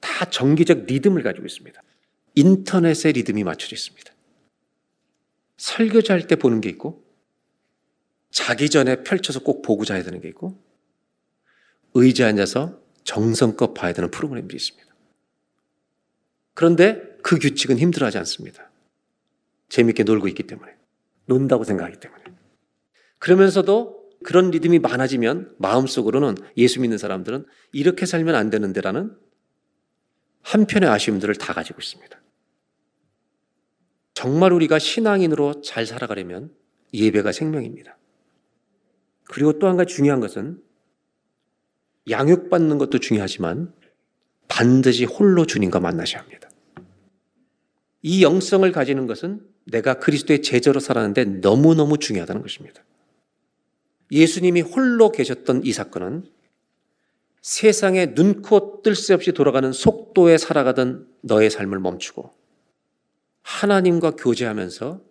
다 정기적 리듬을 가지고 있습니다. 인터넷의 리듬이 맞춰져 있습니다. 설교 잘 때 보는 게 있고, 자기 전에 펼쳐서 꼭 보고 자야 되는 게 있고, 의자에 앉아서 정성껏 봐야 되는 프로그램들이 있습니다. 그런데 그 규칙은 힘들어하지 않습니다. 재밌게 놀고 있기 때문에, 논다고 생각하기 때문에. 그러면서도 그런 리듬이 많아지면 마음속으로는 예수 믿는 사람들은 이렇게 살면 안 되는데라는 한편의 아쉬움들을 다 가지고 있습니다. 정말 우리가 신앙인으로 잘 살아가려면 예배가 생명입니다. 그리고 또 한 가지 중요한 것은 양육받는 것도 중요하지만 반드시 홀로 주님과 만나셔야 합니다. 이 영성을 가지는 것은 내가 그리스도의 제자로 살았는데 너무너무 중요하다는 것입니다. 예수님이 홀로 계셨던 이 사건은 세상에 눈코 뜰 새 없이 돌아가는 속도에 살아가던 너의 삶을 멈추고 하나님과 교제하면서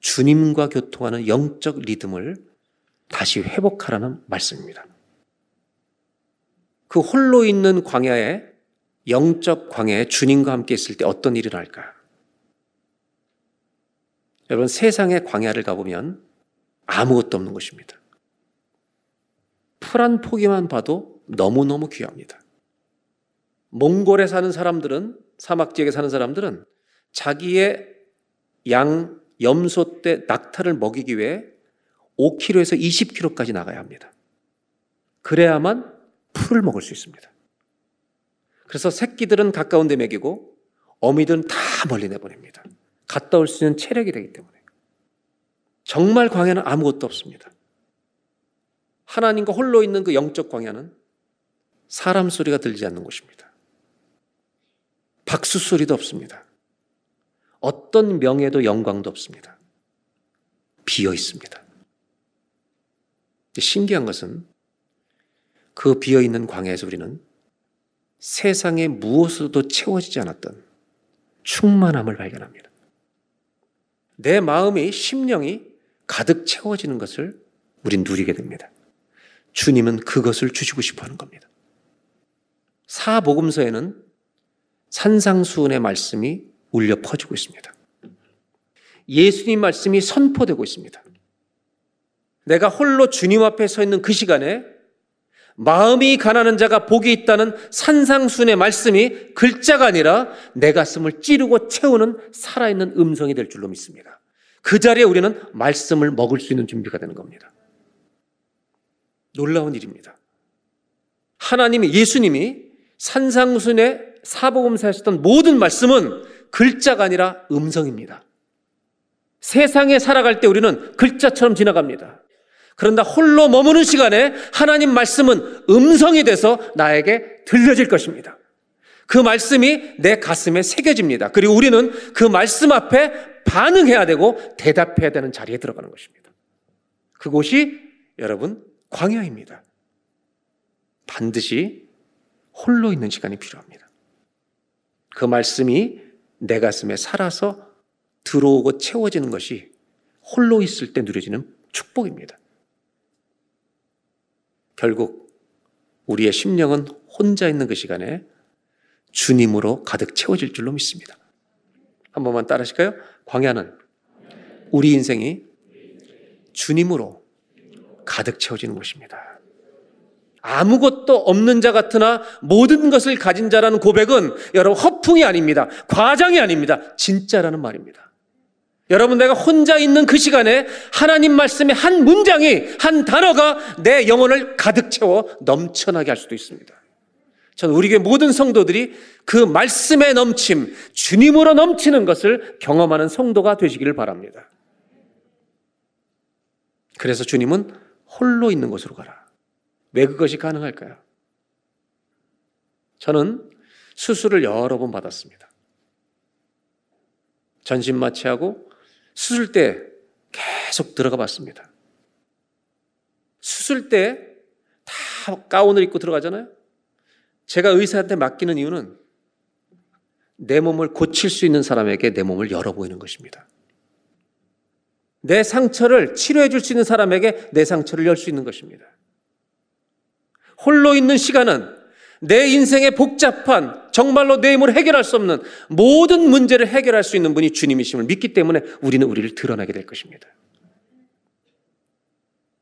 주님과 교통하는 영적 리듬을 다시 회복하라는 말씀입니다. 그 홀로 있는 광야에, 영적 광야에 주님과 함께 있을 때 어떤 일이 일어날까? 여러분, 세상의 광야를 가보면 아무것도 없는 곳입니다. 풀 한 포기만 봐도 너무너무 귀합니다. 몽골에 사는 사람들은, 사막지역에 사는 사람들은 자기의 양, 염소 때 낙타를 먹이기 위해 5km에서 20km까지 나가야 합니다. 그래야만 풀을 먹을 수 있습니다. 그래서 새끼들은 가까운 데 먹이고 어미들은 다 멀리 내보냅니다. 갔다 올 수 있는 체력이 되기 때문에. 정말 광야는 아무것도 없습니다. 하나님과 홀로 있는 그 영적 광야는 사람 소리가 들리지 않는 곳입니다. 박수 소리도 없습니다. 어떤 명예도 영광도 없습니다. 비어 있습니다. 신기한 것은 그 비어 있는 광야에서 우리는 세상의 무엇으로도 채워지지 않았던 충만함을 발견합니다. 내 마음이, 심령이 가득 채워지는 것을 우린 누리게 됩니다. 주님은 그것을 주시고 싶어 하는 겁니다. 사복음서에는 산상수훈의 말씀이 울려 퍼지고 있습니다. 예수님 말씀이 선포되고 있습니다. 내가 홀로 주님 앞에 서 있는 그 시간에 마음이 가난한 자가 복이 있다는 산상수훈의 말씀이 글자가 아니라 내 가슴을 찌르고 채우는 살아있는 음성이 될 줄로 믿습니다. 그 자리에 우리는 말씀을 먹을 수 있는 준비가 되는 겁니다. 놀라운 일입니다. 하나님이, 예수님이 산상수훈의 사복음서에 하셨던 모든 말씀은 글자가 아니라 음성입니다. 세상에 살아갈 때 우리는 글자처럼 지나갑니다. 그런데 홀로 머무는 시간에 하나님 말씀은 음성이 돼서 나에게 들려질 것입니다. 그 말씀이 내 가슴에 새겨집니다. 그리고 우리는 그 말씀 앞에 반응해야 되고 대답해야 되는 자리에 들어가는 것입니다. 그곳이 여러분 광야입니다. 반드시 홀로 있는 시간이 필요합니다. 그 말씀이 내 가슴에 살아서 들어오고 채워지는 것이 홀로 있을 때 누려지는 축복입니다. 결국 우리의 심령은 혼자 있는 그 시간에 주님으로 가득 채워질 줄로 믿습니다. 한 번만 따라 하실까요? 광야는 우리 인생이 주님으로 가득 채워지는 것입니다. 아무것도 없는 자 같으나 모든 것을 가진 자라는 고백은 여러분 허풍이 아닙니다. 과장이 아닙니다. 진짜라는 말입니다. 여러분, 내가 혼자 있는 그 시간에 하나님 말씀의 한 문장이, 한 단어가 내 영혼을 가득 채워 넘쳐나게 할 수도 있습니다. 저는 우리 교회 모든 성도들이 그 말씀의 넘침, 주님으로 넘치는 것을 경험하는 성도가 되시기를 바랍니다. 그래서 주님은 홀로 있는 곳으로 가라. 왜 그것이 가능할까요? 저는 수술을 여러 번 받았습니다. 전신 마취하고 수술 때 계속 들어가 봤습니다. 수술 때 다 가운을 입고 들어가잖아요. 제가 의사한테 맡기는 이유는 내 몸을 고칠 수 있는 사람에게 내 몸을 열어보이는 것입니다. 내 상처를 치료해 줄 수 있는 사람에게 내 상처를 열 수 있는 것입니다. 홀로 있는 시간은 내 인생의 복잡한, 정말로 내 힘으로 해결할 수 없는 모든 문제를 해결할 수 있는 분이 주님이심을 믿기 때문에 우리는 우리를 드러나게 될 것입니다.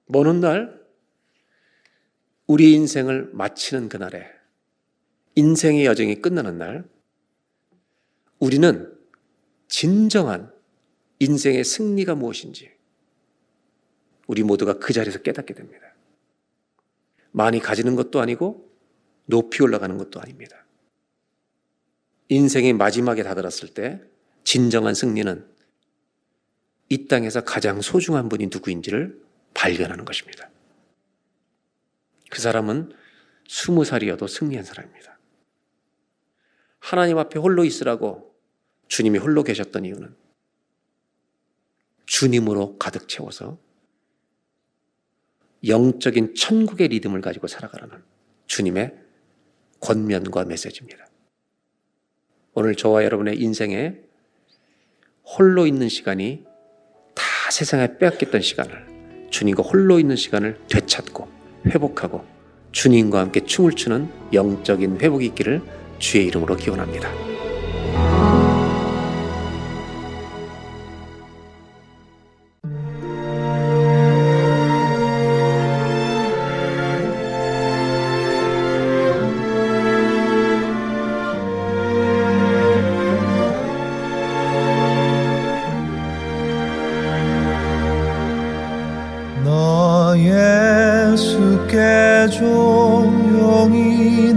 먼 훗날 우리 인생을 마치는 그날에, 인생의 여정이 끝나는 날, 우리는 진정한 인생의 승리가 무엇인지 우리 모두가 그 자리에서 깨닫게 됩니다. 많이 가지는 것도 아니고 높이 올라가는 것도 아닙니다. 인생의 마지막에 다다랐을 때 진정한 승리는 이 땅에서 가장 소중한 분이 누구인지를 발견하는 것입니다. 그 사람은 20살이어도 승리한 사람입니다. 하나님 앞에 홀로 있으라고 주님이 홀로 계셨던 이유는 주님으로 가득 채워서 영적인 천국의 리듬을 가지고 살아가라는 주님의 권면과 메시지입니다. 오늘 저와 여러분의 인생에 홀로 있는 시간이 다 세상에 빼앗겼던 시간을, 주님과 홀로 있는 시간을 되찾고 회복하고 주님과 함께 춤을 추는 영적인 회복이 있기를 주의 이름으로 기원합니다. 조용히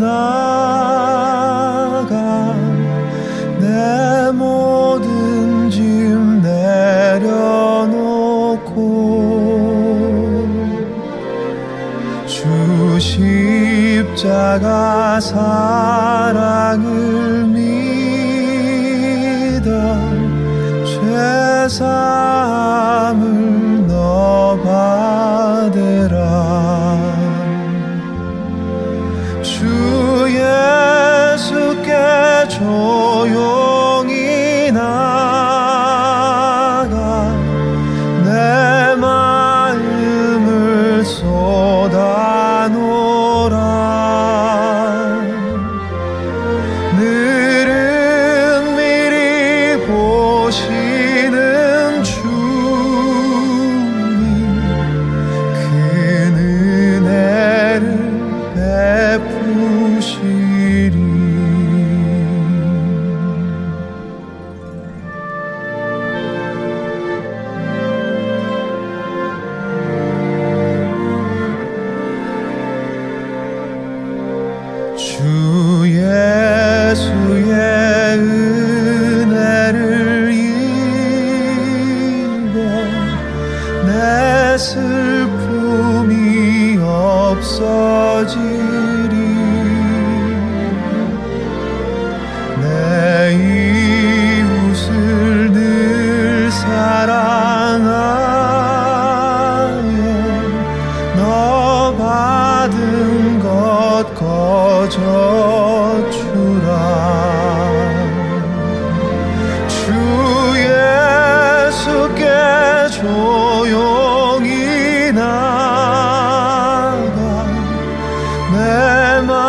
나가 내 맘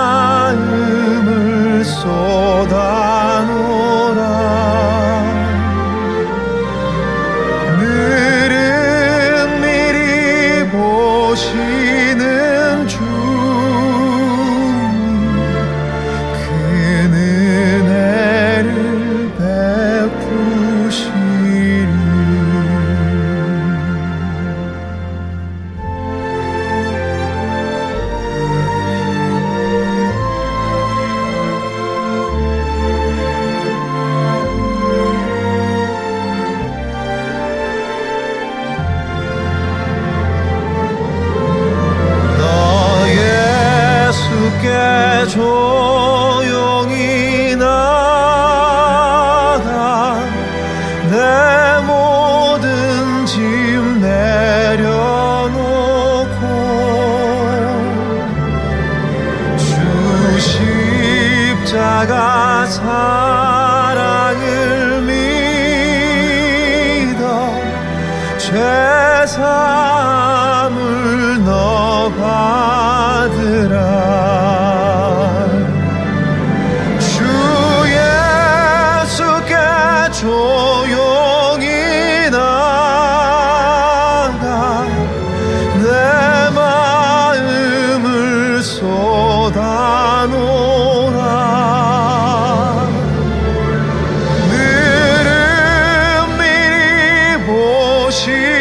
삶을 너 받으라. 주 예수께 조용히 나가 내 마음을 쏟아놓으라. 너를 미리 보시는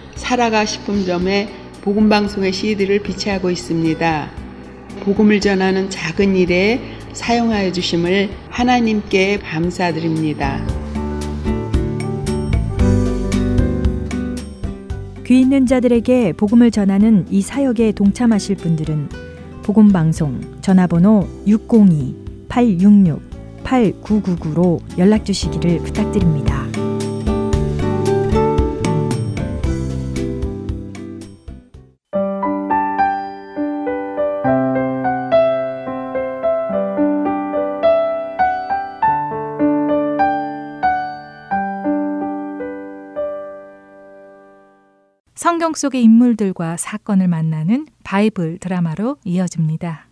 살아가 식품점에 복음방송의 CD를 비치하고 있습니다. 복음을 전하는 작은 일에 사용하여 주심을 하나님께 감사드립니다. 귀 있는 자들에게 복음을 전하는 이 사역에 동참하실 분들은 복음방송 전화번호 602-866-8999로 연락주시기를 부탁드립니다. 성경 속의 인물들과 사건을 만나는 바이블 드라마로 이어집니다.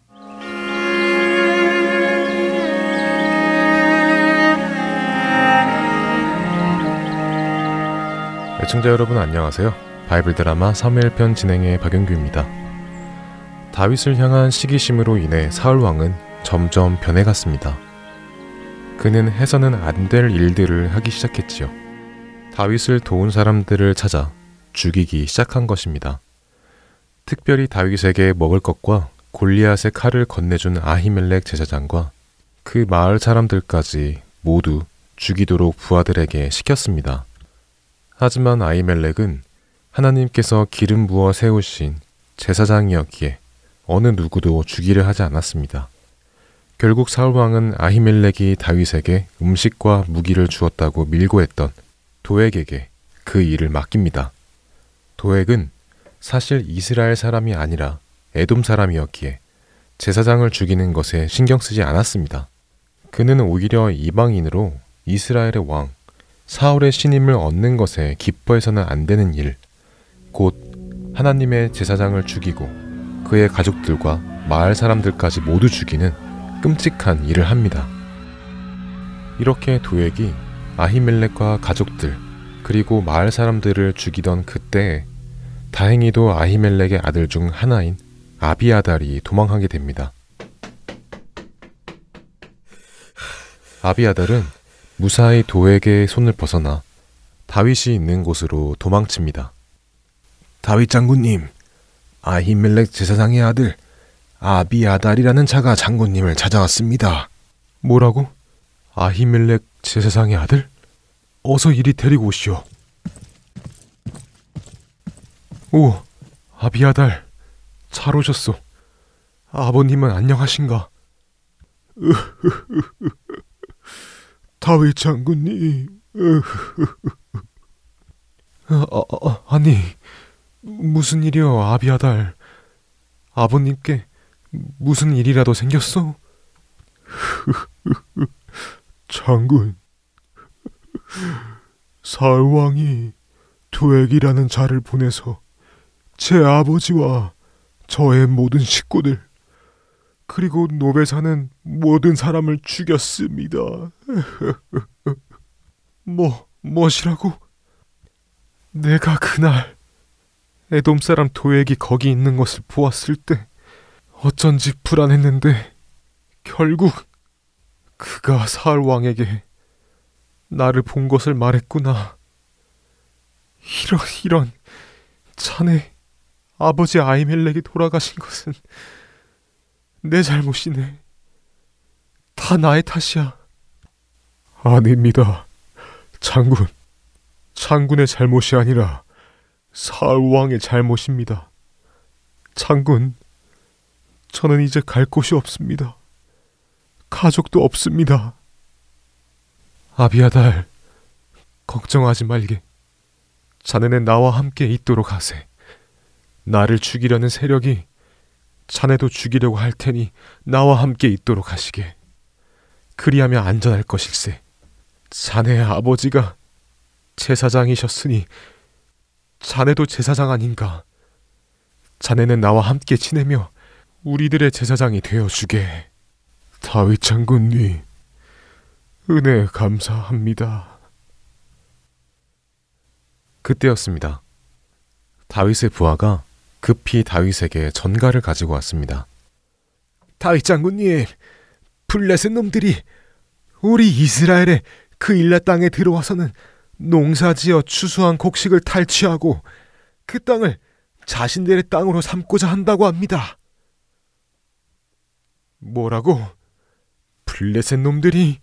애청자 여러분 안녕하세요. 바이블 드라마 사무엘편 진행의 박영규입니다. 다윗을 향한 시기심으로 인해 사울왕은 점점 변해갔습니다. 그는 해서는 안 될 일들을 하기 시작했지요. 다윗을 도운 사람들을 찾아 죽이기 시작한 것입니다. 특별히 다윗에게 먹을 것과 골리앗의 칼을 건네준 아히멜렉 제사장과 그 마을 사람들까지 모두 죽이도록 부하들에게 시켰습니다. 하지만 아히멜렉은 하나님께서 기름 부어 세우신 제사장이었기에 어느 누구도 죽이려 하지 않았습니다. 결국 사울왕은 아히멜렉이 다윗에게 음식과 무기를 주었다고 밀고했던 도액에게 그 일을 맡깁니다. 도액은 사실 이스라엘 사람이 아니라 에돔 사람이었기에 제사장을 죽이는 것에 신경 쓰지 않았습니다. 그는 오히려 이방인으로 이스라엘의 왕 사울의 신임을 얻는 것에 기뻐해서는 안 되는 일, 곧 하나님의 제사장을 죽이고 그의 가족들과 마을 사람들까지 모두 죽이는 끔찍한 일을 합니다. 이렇게 도액이 아히멜렉과 가족들 그리고 마을 사람들을 죽이던 그때에 다행히도 아히멜렉의 아들 중 하나인 아비아달이 도망하게 됩니다. 아비아달은 무사히 도액의 손을 벗어나 다윗이 있는 곳으로 도망칩니다. 다윗 장군님, 아히멜렉 제사장의 아들 아비아달이라는 자가 장군님을 찾아왔습니다. 뭐라고? 아히멜렉 제사장의 아들? 어서 이리 데리고 오시오. 오, 아비아달, 잘 오셨소. 아버님은 안녕하신가? 다윗 장군님. 아니, 무슨 일이여 아비아달? 아버님께 무슨 일이라도 생겼소? 장군, 사울왕이 두액이라는 자를 보내서 제 아버지와 저의 모든 식구들 그리고 노베 사는 모든 사람을 죽였습니다. 뭐시라고? 내가 그날 에돔 사람 도액이 거기 있는 것을 보았을 때 어쩐지 불안했는데 결국 그가 사울 왕에게 나를 본 것을 말했구나. 이런 자네 아버지 아히멜렉이 돌아가신 것은 내 잘못이네. 다 나의 탓이야. 아닙니다, 장군. 장군의 잘못이 아니라 사울 왕의 잘못입니다. 장군, 저는 이제 갈 곳이 없습니다. 가족도 없습니다. 아비아달, 걱정하지 말게. 자네는 나와 함께 있도록 하세. 나를 죽이려는 세력이 자네도 죽이려고 할 테니 나와 함께 있도록 하시게. 그리하면 안전할 것일세. 자네의 아버지가 제사장이셨으니 자네도 제사장 아닌가. 자네는 나와 함께 지내며 우리들의 제사장이 되어주게. 다윗 장군님, 은혜 감사합니다. 그때였습니다. 다윗의 부하가 급히 다윗에게 전가를 가지고 왔습니다. 다윗 장군님, 블레셋 놈들이 우리 이스라엘의 그 일라 땅에 들어와서는 농사지어 추수한 곡식을 탈취하고 그 땅을 자신들의 땅으로 삼고자 한다고 합니다. 뭐라고? 블레셋 놈들이?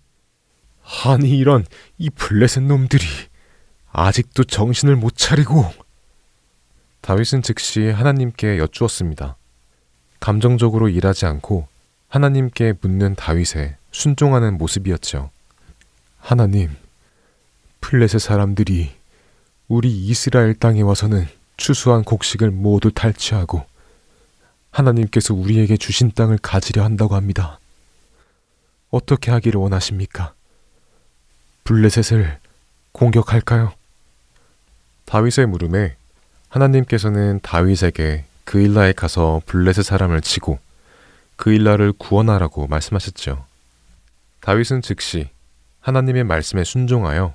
아니, 이런, 이 블레셋 놈들이 아직도 정신을 못 차리고. 다윗은 즉시 하나님께 여쭈었습니다. 감정적으로 일하지 않고 하나님께 묻는 다윗의 순종하는 모습이었죠. 하나님, 블레셋 사람들이 우리 이스라엘 땅에 와서는 추수한 곡식을 모두 탈취하고 하나님께서 우리에게 주신 땅을 가지려 한다고 합니다. 어떻게 하기를 원하십니까? 블레셋을 공격할까요? 다윗의 물음에 하나님께서는 다윗에게 그일라에 가서 블레셋 사람을 치고 그일라를 구원하라고 말씀하셨죠. 다윗은 즉시 하나님의 말씀에 순종하여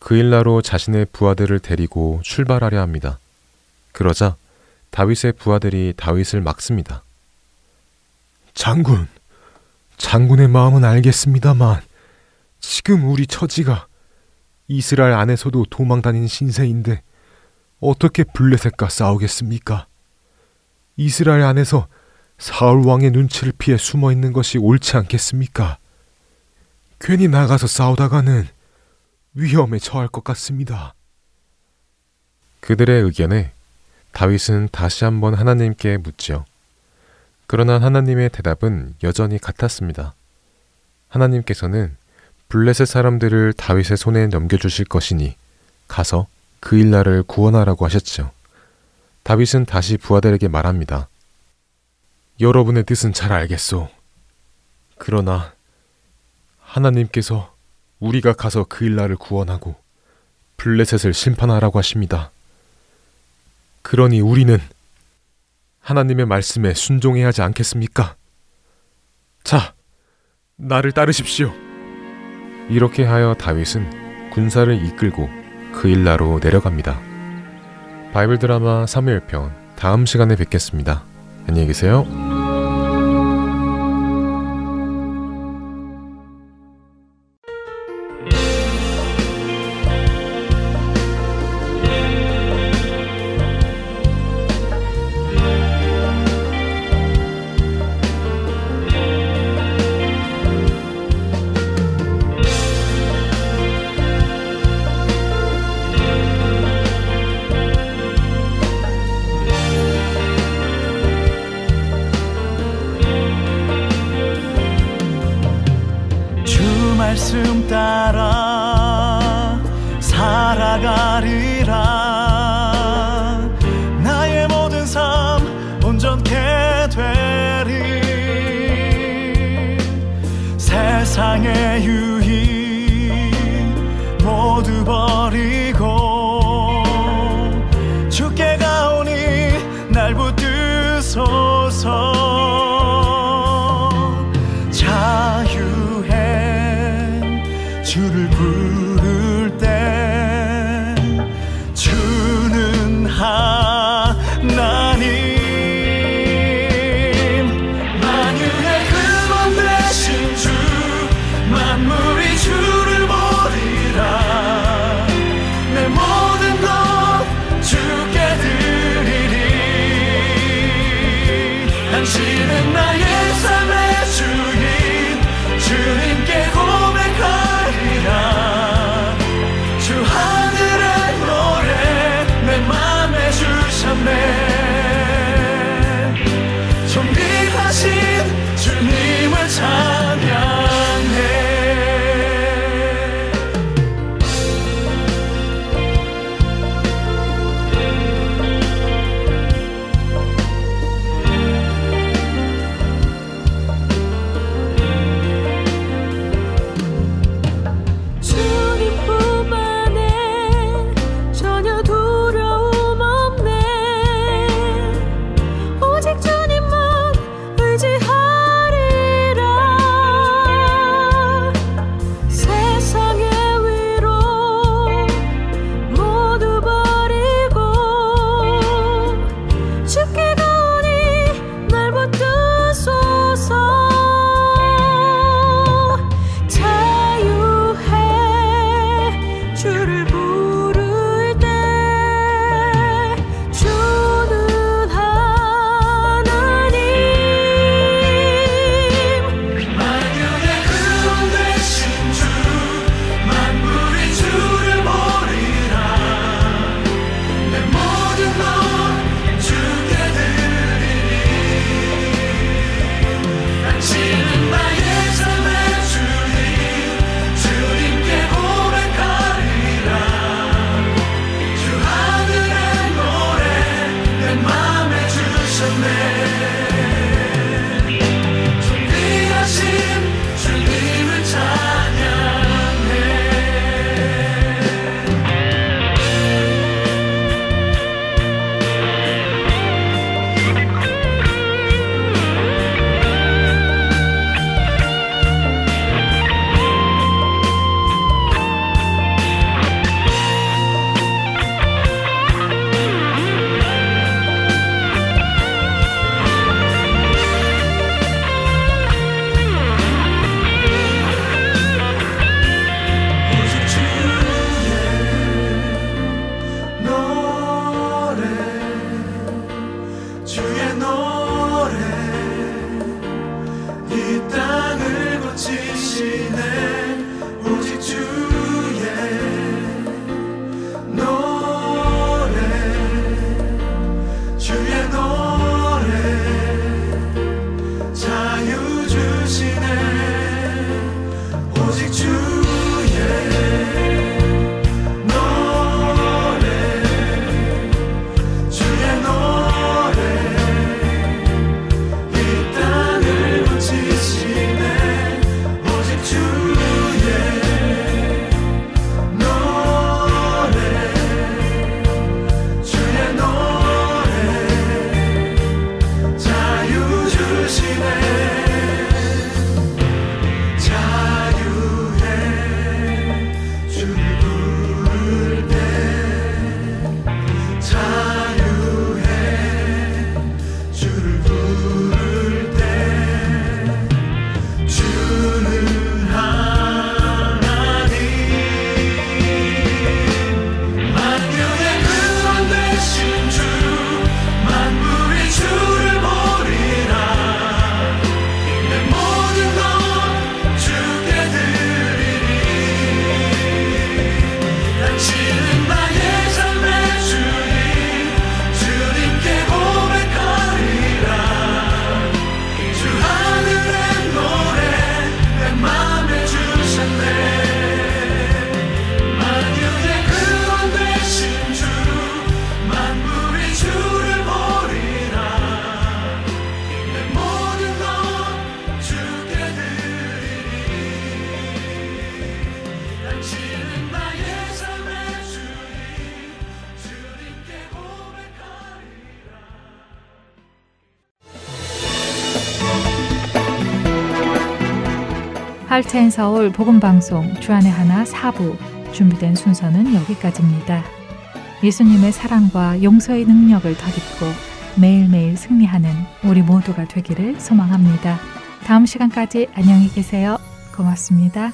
그일라로 자신의 부하들을 데리고 출발하려 합니다. 그러자 다윗의 부하들이 다윗을 막습니다. 장군, 장군의 마음은 알겠습니다만 지금 우리 처지가 이스라엘 안에서도 도망다닌 신세인데 어떻게 블레셋과 싸우겠습니까? 이스라엘 안에서 사울 왕의 눈치를 피해 숨어 있는 것이 옳지 않겠습니까? 괜히 나가서 싸우다가는 위험에 처할 것 같습니다. 그들의 의견에 다윗은 다시 한번 하나님께 묻지요. 그러나 하나님의 대답은 여전히 같았습니다. 하나님께서는 블레셋 사람들을 다윗의 손에 넘겨주실 것이니 가서 그일라를 구원하라고 하셨죠. 다윗은 다시 부하들에게 말합니다. 여러분의 뜻은 잘 알겠소. 그러나 하나님께서 우리가 가서 그일라를 구원하고 블레셋을 심판하라고 하십니다. 그러니 우리는 하나님의 말씀에 순종해야 하지 않겠습니까? 자, 나를 따르십시오. 이렇게 하여 다윗은 군사를 이끌고 그일라로 내려갑니다. 바이블 드라마 사무엘편 다음 시간에 뵙겠습니다. 안녕히 계세요. 온전케 되리 세상의 유익 모두 버리고 주께 가오니 날 붙드소서 자유의 주를 부를 때 주는 하나님 당신은 나의 삶의 주인 주님께 고백하리라 주 하늘의 노래 내 맘에 주셨네 존귀하신 주님을 찬양해 할텐 서울 복음방송 주 안에 하나 4부 준비된 순서는 여기까지입니다. 예수님의 사랑과 용서의 능력을 덧입고 매일매일 승리하는 우리 모두가 되기를 소망합니다. 다음 시간까지 안녕히 계세요. 고맙습니다.